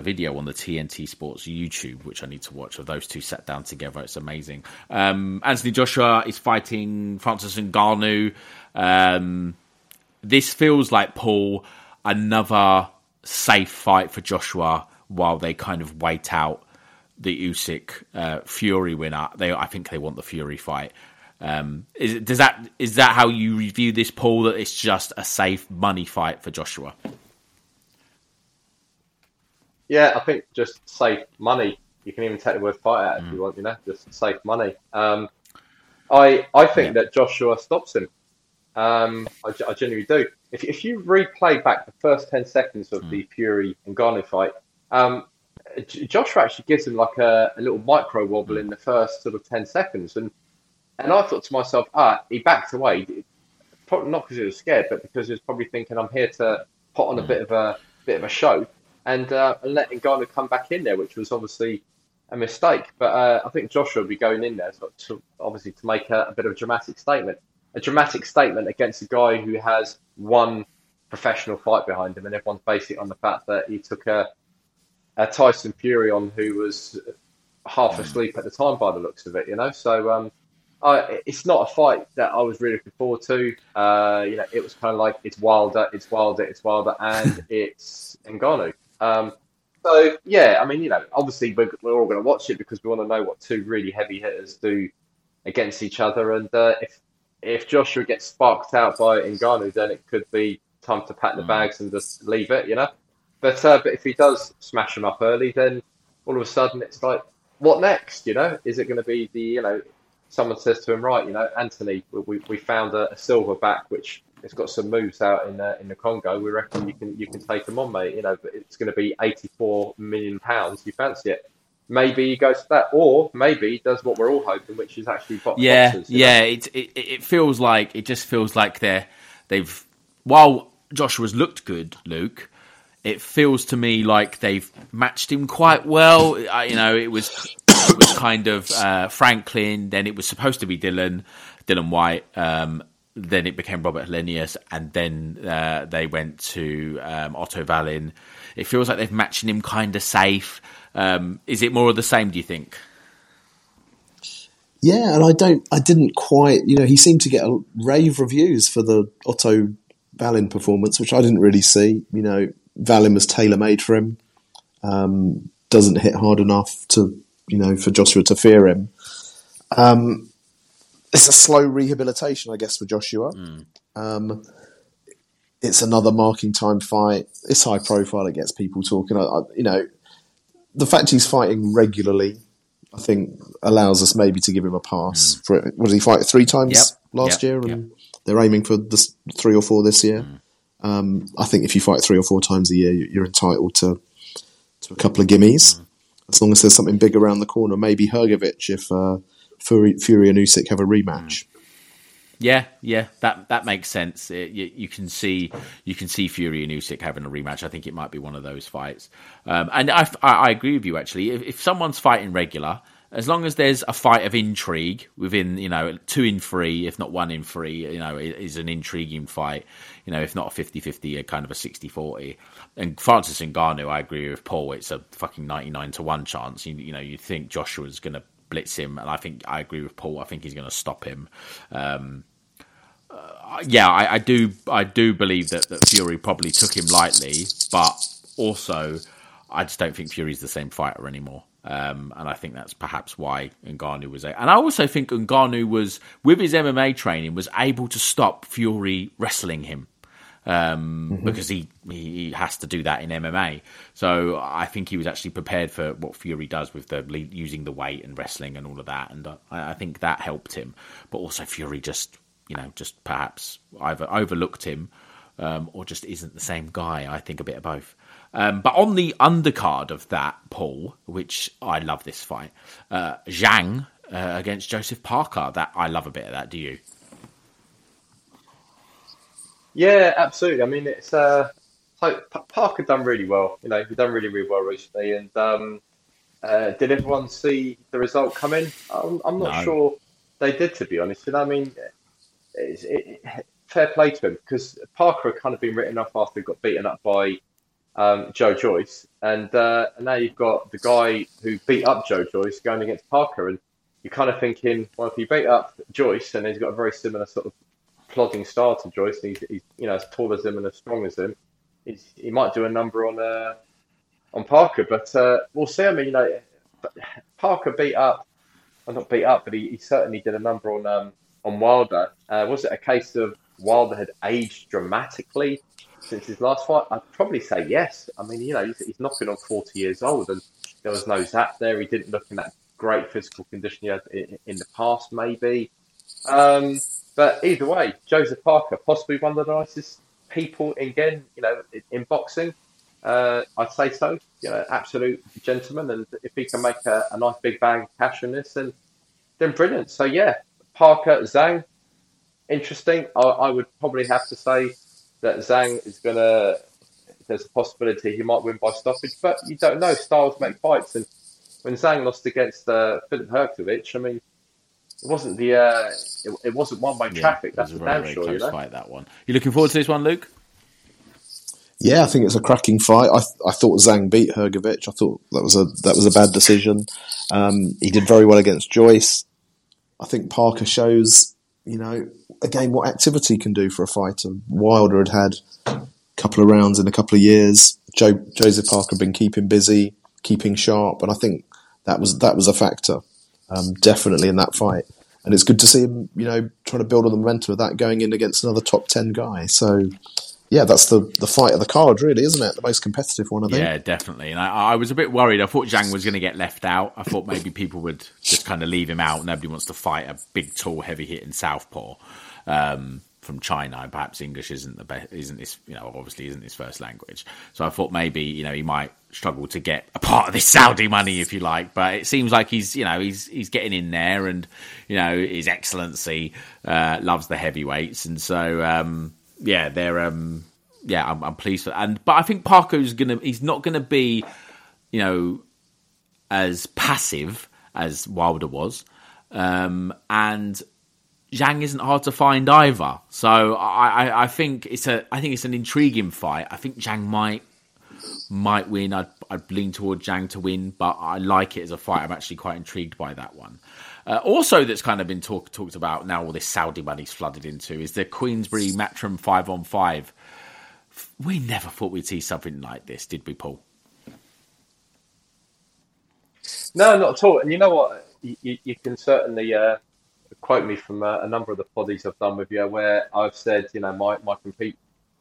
video on the TNT Sports YouTube, which I need to watch, of those two sat down together. It's amazing. Anthony Joshua is fighting Francis Ngannou. This feels like, Paul, another safe fight for Joshua while they kind of wait out the Usyk Fury winner. I think they want the Fury fight. Is that how you review this, Paul? That it's just a safe money fight for Joshua? Yeah, I think just safe money. You can even take the word fight out if you want. Just safe money. I think that Joshua stops him. I genuinely do. If you replay back the first 10 seconds of the Fury and Ngannou fight, Joshua actually gives him like a little micro wobble in the first sort of 10 seconds, and I thought to myself, he backed away, probably not because he was scared, but because he was probably thinking, I'm here to put on a bit of a show, and let Ngannou come back in there, which was obviously a mistake. But I think Joshua will be going in there to make a bit of a dramatic statement. A dramatic statement against a guy who has one professional fight behind him, and everyone's basing it on the fact that he took a Tyson Fury on who was half asleep at the time by the looks of it, So it's not a fight that I was really looking forward to. It was kind of like, it's Wilder, and it's Ngannou. Obviously we're all going to watch it because we want to know what two really heavy hitters do against each other. And if Joshua gets sparked out by Ngannou, then it could be time to pack the bags and just leave it, But if he does smash him up early, then all of a sudden it's like, what next, Is it going to be someone says to him, right, Anthony, we found a silverback, which has got some moves out in the Congo. We reckon you can take him on, mate, but it's going to be £84 million. You fancy it? Maybe he goes to that, or maybe he does what we're all hoping, which is actually boxers. Yeah. It feels like they've. While Joshua's looked good, Luke, it feels to me like they've matched him quite well. It was kind of Franklin, then it was supposed to be Dylan White, then it became Robert Hellenius, and then they went to Otto Vallin. It feels like they've matched him kind of safe. Is it more of the same, do you think? Yeah, and I didn't quite, he seemed to get rave reviews for the Otto Vallin performance, which I didn't really see. Vallin was tailor-made for him, doesn't hit hard enough to, for Joshua to fear him. It's a slow rehabilitation, I guess, for Joshua. It's another marking time fight. It's high profile. It gets people talking. The fact he's fighting regularly, I think, allows us maybe to give him a pass. For, what did he fight 3 times last year? And they're aiming for this 3 or 4 this year. I think if you fight 3 or 4 times a year, you're entitled to a couple of gimmies. As long as there's something big around the corner, maybe Hrgovic if Fury and Usyk have a rematch. Yeah, that makes sense. You can see Fury and Usyk having a rematch. I think it might be one of those fights. And I agree with you, actually. If someone's fighting regular as long as there's a fight of intrigue within, you know, 2 in 3, if not 1 in 3, you know, is an intriguing fight, you know, if not a 50-50, a kind of a 60-40. And Francis Ngannou, I agree with Paul, it's a fucking 99-1 chance. You know, you think Joshua's going to blitz him, and I think I agree with Paul. I think he's going to stop him. I do believe that Fury probably took him lightly, but also I just don't think Fury's the same fighter anymore. And I think that's perhaps why Ngannou was there. And I also think Ngannou was, with his MMA training, was able to stop Fury wrestling him, because he has to do that in MMA. So I think he was actually prepared for what Fury does with the using the weight and wrestling and all of that. And I think that helped him. But also Fury just, you know, just perhaps either overlooked him, or just isn't the same guy. I think a bit of both. But on the undercard of that, Paul, which I love this fight, Zhang against Joseph Parker. That I love a bit of that. Do you? Yeah, absolutely. I mean, it's Parker done really well. You know, he's done really, really well recently. And did everyone see the result come in? I'm not sure they did, to be honest. And I mean, fair play to him, because Parker had kind of been written off after he got beaten up by Joe Joyce, and now you've got the guy who beat up Joe Joyce going against Parker, and you're kind of thinking, well, if he beat up Joyce, and he's got a very similar sort of plodding style to Joyce, and he's you know, as tall as him and as strong as him, he might do a number on Parker, but we'll see. I mean, you know, Parker not beat up, but he certainly did a number on Wilder. Was it a case of Wilder had aged dramatically since his last fight? I'd probably say yes. I mean, you know, he's knocking on 40 years old, and there was no zap there. He didn't look in that great physical condition he had in the past, maybe. But either way, Joseph Parker, possibly one of the nicest people again, you know, in boxing. I'd say so. You know, absolute gentleman. And if he can make a nice big bang of cash on this, then brilliant. So, yeah, Parker, Zhang, interesting. I would probably have to say that Zhang is going to, there's a possibility he might win by stoppage, but you don't know. Styles make fights. And when Zhang lost against Filip Hrgovic, I mean, it wasn't won by traffic. That's a damn very sure, close, you know? Fight, that one. You looking forward to this one, Luke? Yeah, I think it's a cracking fight. I thought Zhang beat Hrgovic. I thought that was a bad decision. He did very well against Joyce. I think Parker shows, you know, again, what activity can do for a fighter. Wilder had a couple of rounds in a couple of years. Joseph Parker had been keeping busy, keeping sharp, and I think that was a factor, definitely in that fight. And it's good to see him, you know, trying to build on the momentum of that going in against another top 10 guy. So, yeah, that's the fight of the card, really, isn't it? The most competitive one, I think. Yeah, definitely. And I was a bit worried. I thought Zhang was going to get left out. I thought maybe people would just kind of leave him out. Nobody wants to fight a big, tall, heavy-hitting southpaw from China, and perhaps English isn't the best, obviously isn't his first language. So I thought maybe, you know, he might struggle to get a part of this Saudi money, if you like. But it seems like he's, you know, he's getting in there, and, you know, His Excellency loves the heavyweights, and so I'm pleased for that. But I think Parker's he's not gonna be, you know, as passive as Wilder was, and Zhang isn't hard to find either. So I think it's an intriguing fight. I think Zhang might win. I'd lean toward Zhang to win, but I like it as a fight. I'm actually quite intrigued by that one. Also, that's kind of been talked about now. All this Saudi money's flooded into is the Queensbury Matchroom 5-on-5. We never thought we'd see something like this, did we, Paul? No, not at all. And you know what? You can certainly quote me from a number of the poddies I've done with you, where I've said, you know, my complete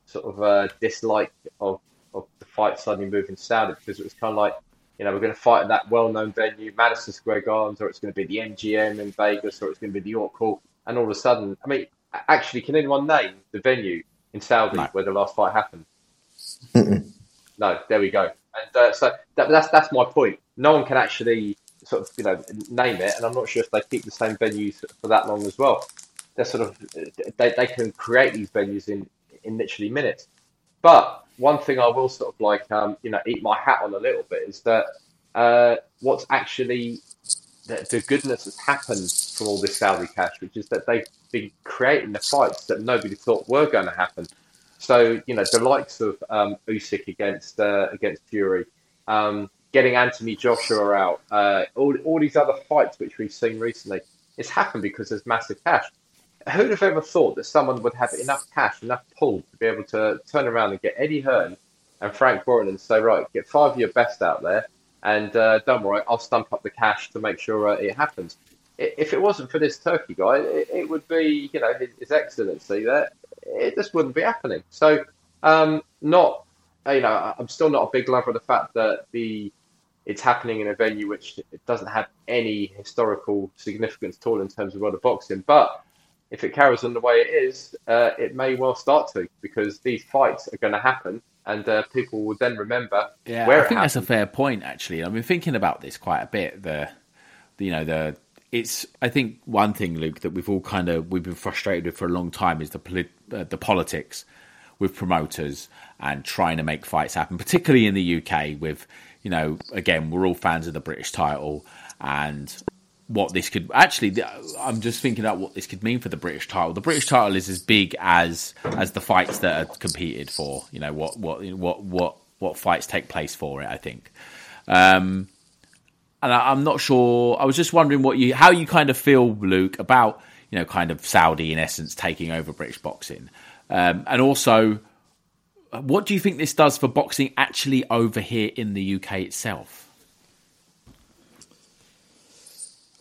sort of dislike of the fight suddenly moving Saudi, because it was kind of like, you know, we're going to fight at that well-known venue, Madison Square Gardens, or it's going to be the MGM in Vegas, or it's going to be the York Hall. And all of a sudden, I mean, actually, can anyone name the venue in Saudi where the last fight happened? Mm-mm. No, there we go. And so that's my point. No one can actually sort of, you know, name it, and I'm not sure if they keep the same venues for that long as well. They're sort of they can create these venues in literally minutes. But one thing I will sort of like, you know, eat my hat on a little bit is that what's actually the goodness that's happened from all this salary cash, which is that they've been creating the fights that nobody thought were going to happen. So, you know, the likes of Usyk against Fury, getting Anthony Joshua out, all these other fights which we've seen recently, it's happened because there's massive cash. Who'd have ever thought that someone would have enough cash, enough pull to be able to turn around and get Eddie Hearn and Frank Warren and say, right, get 5-year best out there, and don't worry, I'll stump up the cash to make sure it happens. If it wasn't for this Turkey guy, it would be, you know, His Excellency there. It just wouldn't be happening. So, not, you know, I'm still not a big lover of the fact that it's happening in a venue which it doesn't have any historical significance at all in terms of world of boxing. But if it carries on the way it is, it may well start to, because these fights are going to happen, and people will then remember where it happened. I think that's a fair point, actually. I've been thinking about this quite a bit. I think one thing, Luke, that we've been frustrated with for a long time is the politics with promoters and trying to make fights happen, particularly in the UK. With, you know, again, we're all fans of the British title, and what this could actually, I'm just thinking about what this could mean for the British title. The British title is as big as the fights that are competed for. You know, what fights take place for it, I think. And I'm not sure. I was just wondering how you kind of feel, Luke, about, you know, kind of Saudi in essence taking over British boxing, and also what do you think this does for boxing actually over here in the UK itself?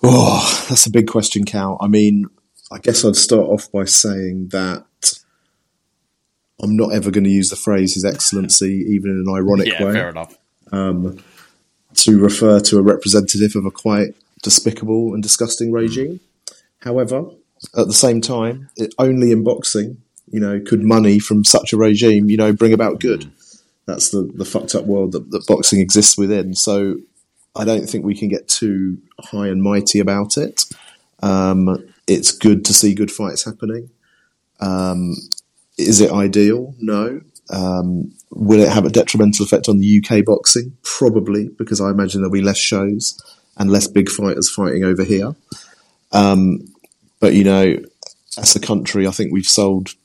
Oh, that's a big question, Cal. I mean, I guess I'd start off by saying that I'm not ever going to use the phrase "His Excellency," even in an ironic way. Fair enough. To refer to a representative of a quite despicable and disgusting regime. However, at the same time, only in boxing, you know, could money from such a regime, you know, bring about good. That's the fucked up world that boxing exists within. So I don't think we can get too high and mighty about it. It's good to see good fights happening. Is it ideal? No. Will it have a detrimental effect on the UK boxing? Probably, because I imagine there'll be less shows and less big fighters fighting over here. But, you know, as a country, I think we've sold,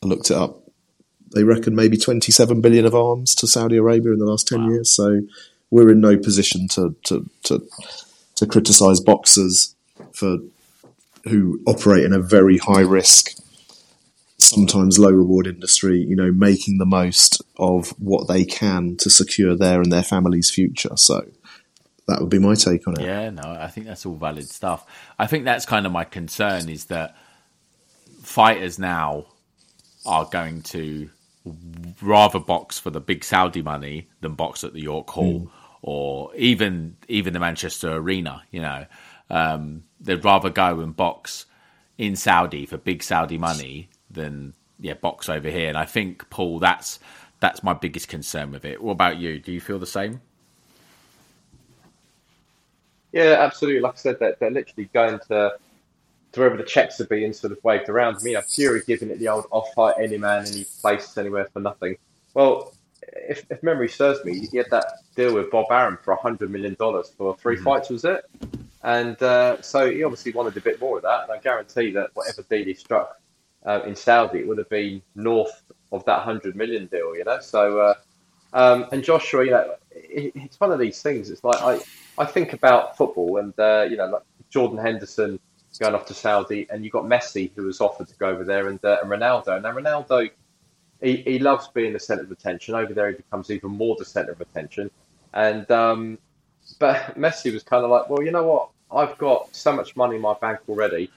I looked it up, they reckon maybe 27 billion of arms to Saudi Arabia in the last 10 years. So we're in no position to criticise boxers for who operate in a very high risk, sometimes low reward industry, you know, making the most of what they can to secure their and their family's future. So that would be my take on it. Yeah, no, I think that's all valid stuff. I think that's kind of my concern, is that fighters now are going to rather box for the big Saudi money than box at the York Hall or even the Manchester Arena, you know. They'd rather go and box in Saudi for big Saudi money than box over here. And I think, Paul, that's my biggest concern with it. What about you? Do you feel the same? Yeah, absolutely. Like I said, they're literally going to wherever the checks are being sort of waved around. I mean, Fury giving it the old "I'll fight any man, any place, anywhere for nothing." Well, if memory serves me, he had that deal with Bob Arum for $100 million for 3 fights, was it? And so he obviously wanted a bit more of that. And I guarantee that whatever deal he struck in Saudi, it would have been north of that $100 million deal, you know. So, and Joshua, you know, it's one of these things. It's like I think about football, and you know, like Jordan Henderson going off to Saudi, and you got Messi who was offered to go over there, and Ronaldo. Now Ronaldo, he loves being the centre of attention. Over there, he becomes even more the centre of attention. And but Messi was kind of like, well, you know what? I've got so much money in my bank already.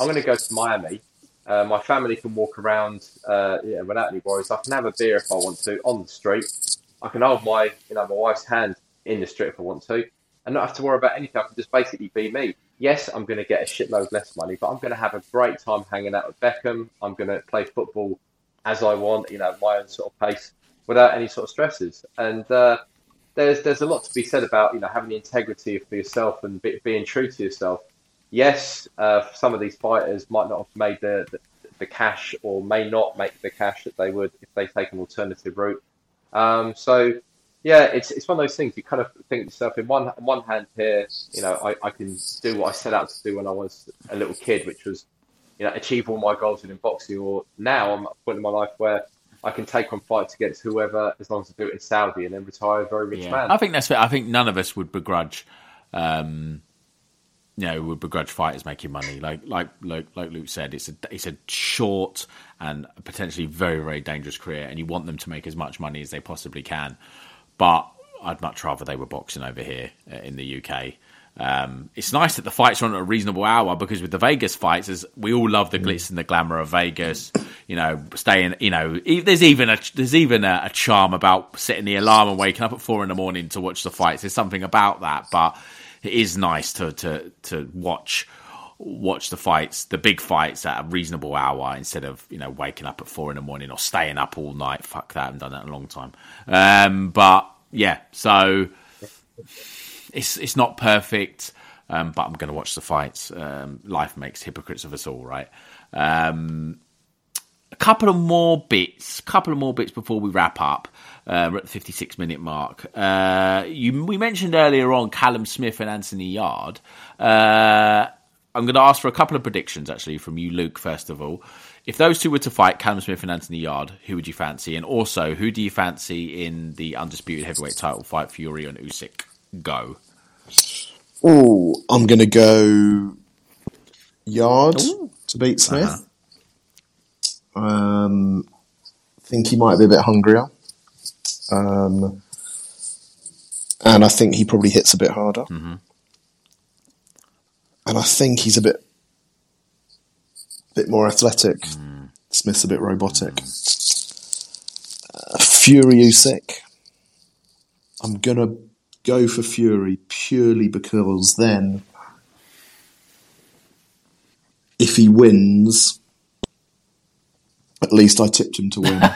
I'm going to go to Miami. My family can walk around without any worries. I can have a beer if I want to on the street. I can hold my wife's hand in the street if I want to, and not have to worry about anything. I can just basically be me. Yes, I'm going to get a shitload less money, but I'm going to have a great time hanging out with Beckham. I'm going to play football as I want, you know, my own sort of pace, without any sort of stresses. And there's a lot to be said about, you know, having the integrity for yourself and being true to yourself. Yes, some of these fighters might not have made the cash, or may not make the cash that they would if they take an alternative route. So, yeah, it's one of those things. You kind of think to yourself, in one hand here, you know, I can do what I set out to do when I was a little kid, which was, you know, achieve all my goals within boxing. Or now I'm at a point in my life where I can take on fights against whoever, as long as I do it in Saudi, and then retire a very rich man. I think that's fair. I think none of us would begrudge, would begrudge fighters making money. Like Luke said, it's a short and potentially very, very dangerous career, and you want them to make as much money as they possibly can. But I'd much rather they were boxing over here in the UK. It's nice that the fights are on at a reasonable hour, because with the Vegas fights, as we all love the glitz and the glamour of Vegas, you know, staying, you know, there's even a charm about setting the alarm and waking up at 4 a.m. to watch the fights. There's something about that, but it is nice to watch the fights, the big fights, at a reasonable hour, instead of, you know, waking up at 4 a.m. or staying up all night. Fuck that, I haven't done that in a long time. But yeah, so. It's not perfect, but I'm going to watch the fights. Life makes hypocrites of us all, right? A couple of more bits before we wrap up. We're at the 56-minute mark. We mentioned earlier on Callum Smith and Anthony Yard. I'm going to ask for a couple of predictions, actually, from you, Luke, first of all. If those two were to fight, Callum Smith and Anthony Yard, who would you fancy? And also, who do you fancy in the undisputed heavyweight title fight, Fury and Usyk? Go. Oh, I'm going to go Yard to beat Smith. I think he might be a bit hungrier. And I think he probably hits a bit harder. Mm-hmm. And I think he's a bit more athletic. Mm. Smith's a bit robotic. Fury Usyk. I'm going to go for Fury purely because then if he wins, at least I tipped him to win. And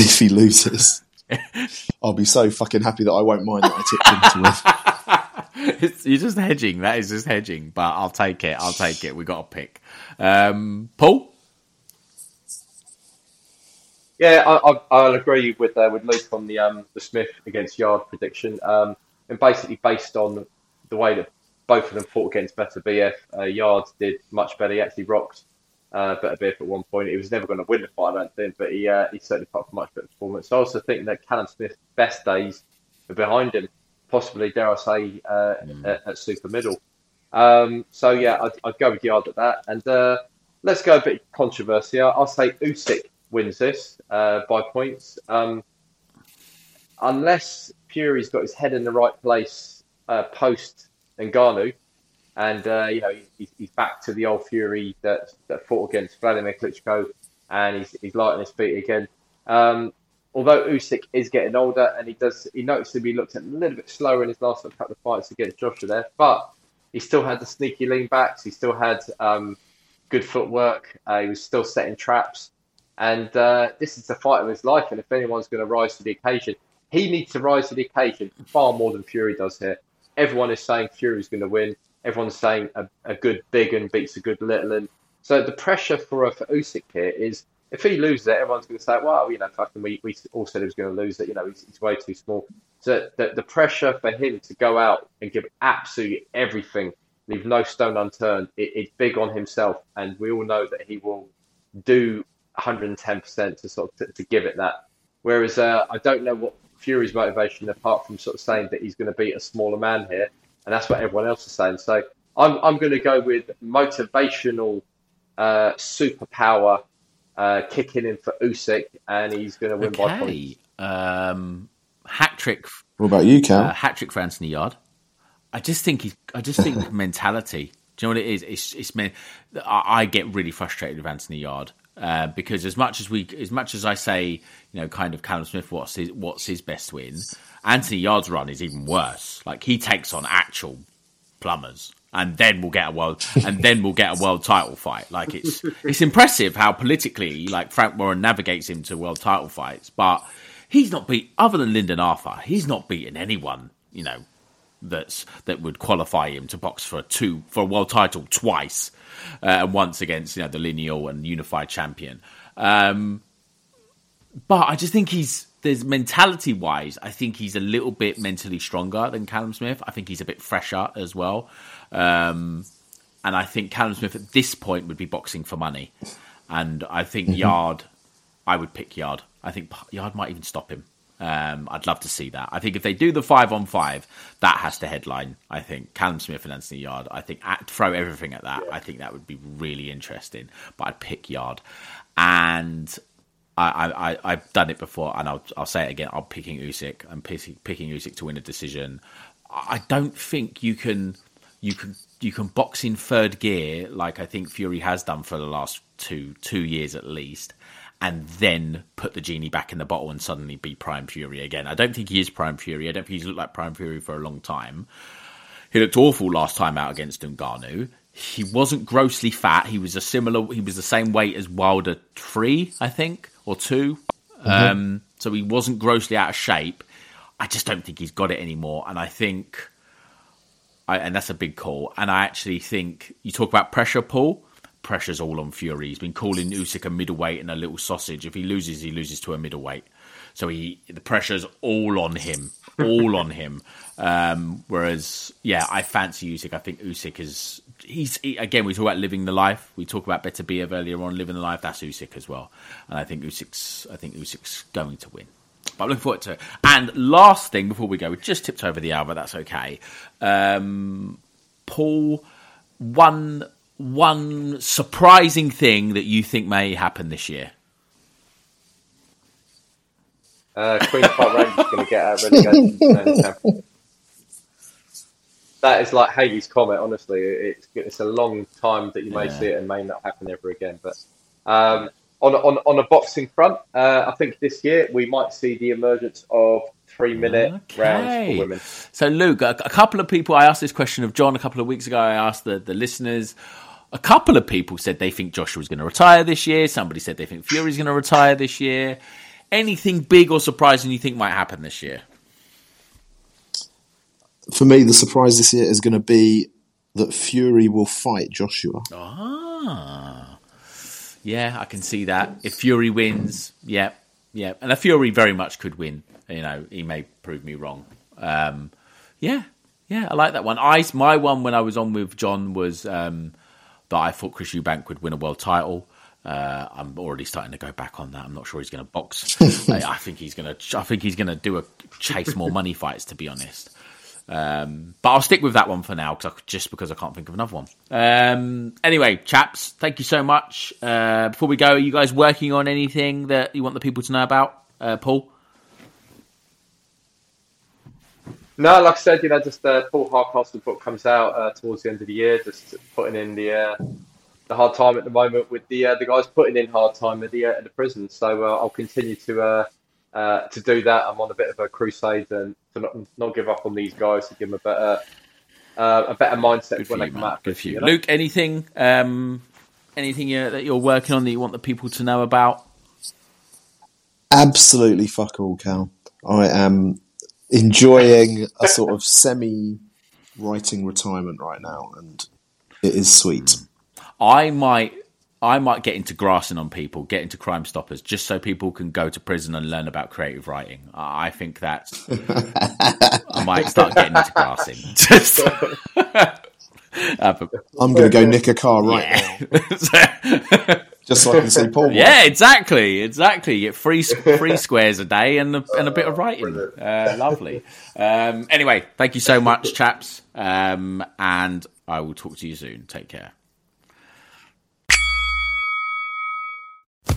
if he loses, I'll be so fucking happy that I won't mind that I tipped him to win. You're just hedging. That is just hedging. But I'll take it. We got to pick. Paul? Yeah, I'll agree with Luke on the Smith against Yard prediction, and basically based on the way that both of them fought against Beterbiev. Yard did much better. He actually rocked Beterbiev at one point. He was never going to win the fight, I don't think, but he certainly put up a much better performance. So I also think that Callum Smith's best days are behind him, possibly, dare I say, at super middle. So yeah, I'd go with Yard at that, and let's go a bit controversy. I'll say Usyk wins this by points, unless Fury's got his head in the right place post Ngannou, and you know, he's back to the old Fury that fought against Vladimir Klitschko, and he's lighting his feet again. Although Usyk is getting older, and he noticeably looked a little bit slower in his last couple of fights against Joshua there, but he still had the sneaky lean backs. He still had good footwork. He was still setting traps. And this is the fight of his life, and if anyone's going to rise to the occasion, he needs to rise to the occasion far more than Fury does here. Everyone is saying Fury's going to win. Everyone's saying a good big un beats a good little un. So the pressure for Usyk here is, if he loses it, everyone's going to say, well, you know, fucking we all said he was going to lose it. You know, he's way too small. So the pressure for him to go out and give absolutely everything, leave no stone unturned, it's big on himself, and we all know that he will do 110% to sort of to give it that. Whereas I don't know what Fury's motivation, apart from sort of saying that he's going to beat a smaller man here, and that's what everyone else is saying. So I'm going to go with motivational superpower kicking in for Usyk, and he's going to win by points. Hat trick. What about you, Cal? Hat trick for Anthony Yard. I just think mentality. Do you know what it is? I get really frustrated with Anthony Yard. Because as much as I say, you know, kind of Callum Smith, what's his best win? Anthony Yard's run is even worse. Like, he takes on actual plumbers, and then we'll get a world title fight. Like, it's impressive how politically, like, Frank Warren navigates him to world title fights, but he's not beat, other than Lyndon Arthur, he's not beaten anyone, you know, that would qualify him to box for a world title twice, and once against, you know, the lineal and unified champion. But I just think there's mentality-wise, I think he's a little bit mentally stronger than Callum Smith. I think he's a bit fresher as well. And I think Callum Smith at this point would be boxing for money. And I think Yard, I would pick Yard. I think Yard might even stop him. I'd love to see that. I think if they do the 5-on-5, that has to headline. I think Callum Smith and Anthony Yard, I think throw everything at that. I think that would be really interesting. But I'd pick Yard. And I've done it before, and I'll say it again. I'm picking Usyk. I'm picking Usyk to win a decision. I don't think you can box in third gear like I think Fury has done for the last two years at least, and then put the genie back in the bottle and suddenly be Prime Fury again. I don't think he is Prime Fury. I don't think he's looked like Prime Fury for a long time. He looked awful last time out against Ngannou. He wasn't grossly fat. He was the same weight as Wilder 3, I think, or 2. Mm-hmm. So he wasn't grossly out of shape. I just don't think he's got it anymore. And I think, and that's a big call. And I actually think, you talk about pressure, Paul. Pressure's all on Fury. He's been calling Usyk a middleweight and a little sausage. If he loses to a middleweight. So the pressure's all on him. All on him. Whereas, yeah, I fancy Usyk. I think Usyk is... Again, we talk about living the life. We talk about Beterbiev earlier on, living the life. That's Usyk as well. And I think Usyk's going to win. But I'm looking forward to it. And last thing before we go, we just tipped over the hour, but that's okay. Paul, one surprising thing that you think may happen this year. Queen's Park Rangers is going to get out of relegation. That is like Hayley's comment, honestly. It's a long time that you may see it and may not happen ever again. But on a boxing front, I think this year we might see the emergence of 3-minute rounds for women. So, Luke, a couple of people, I asked this question of John a couple of weeks ago. I asked the listeners. A couple of people said they think Joshua's going to retire this year. Somebody said they think Fury's going to retire this year. Anything big or surprising you think might happen this year? For me, the surprise this year is going to be that Fury will fight Joshua. Ah, yeah, I can see that. If Fury wins, yeah, and if Fury very much could win, you know, he may prove me wrong. I like that one. My one when I was on with John was that I thought Chris Eubank would win a world title. I'm already starting to go back on that. I'm not sure he's going to box. I think he's going to do a chase more money fights, to be honest. But I'll stick with that one for now because I can't think of another one. Anyway, chaps, thank you so much. Before we go, are you guys working on anything that you want the people to know about? Paul? No, like I said, just Paul Hardcastle's book comes out towards the end of the year, just putting in the hard time at the moment with the guys putting in hard time at the prison. So I'll continue to do that. I'm on a bit of a crusade and to not give up on these guys, to give them a better mindset when they come out. Good for you. Luke, anything that you're working on that you want the people to know about? Absolutely fuck all, Cal. I am enjoying a sort of semi-writing retirement right now, and it is sweet. I might get into grassing on people, get into Crime Stoppers, just so people can go to prison and learn about creative writing. I think that's... I might start getting into grassing. I'm going to go nick a car right now. Just so I can see Paul. Yeah, exactly. Get free squares a day and a bit of writing. Lovely. Anyway, thank you so much, chaps. And I will talk to you soon. Take care.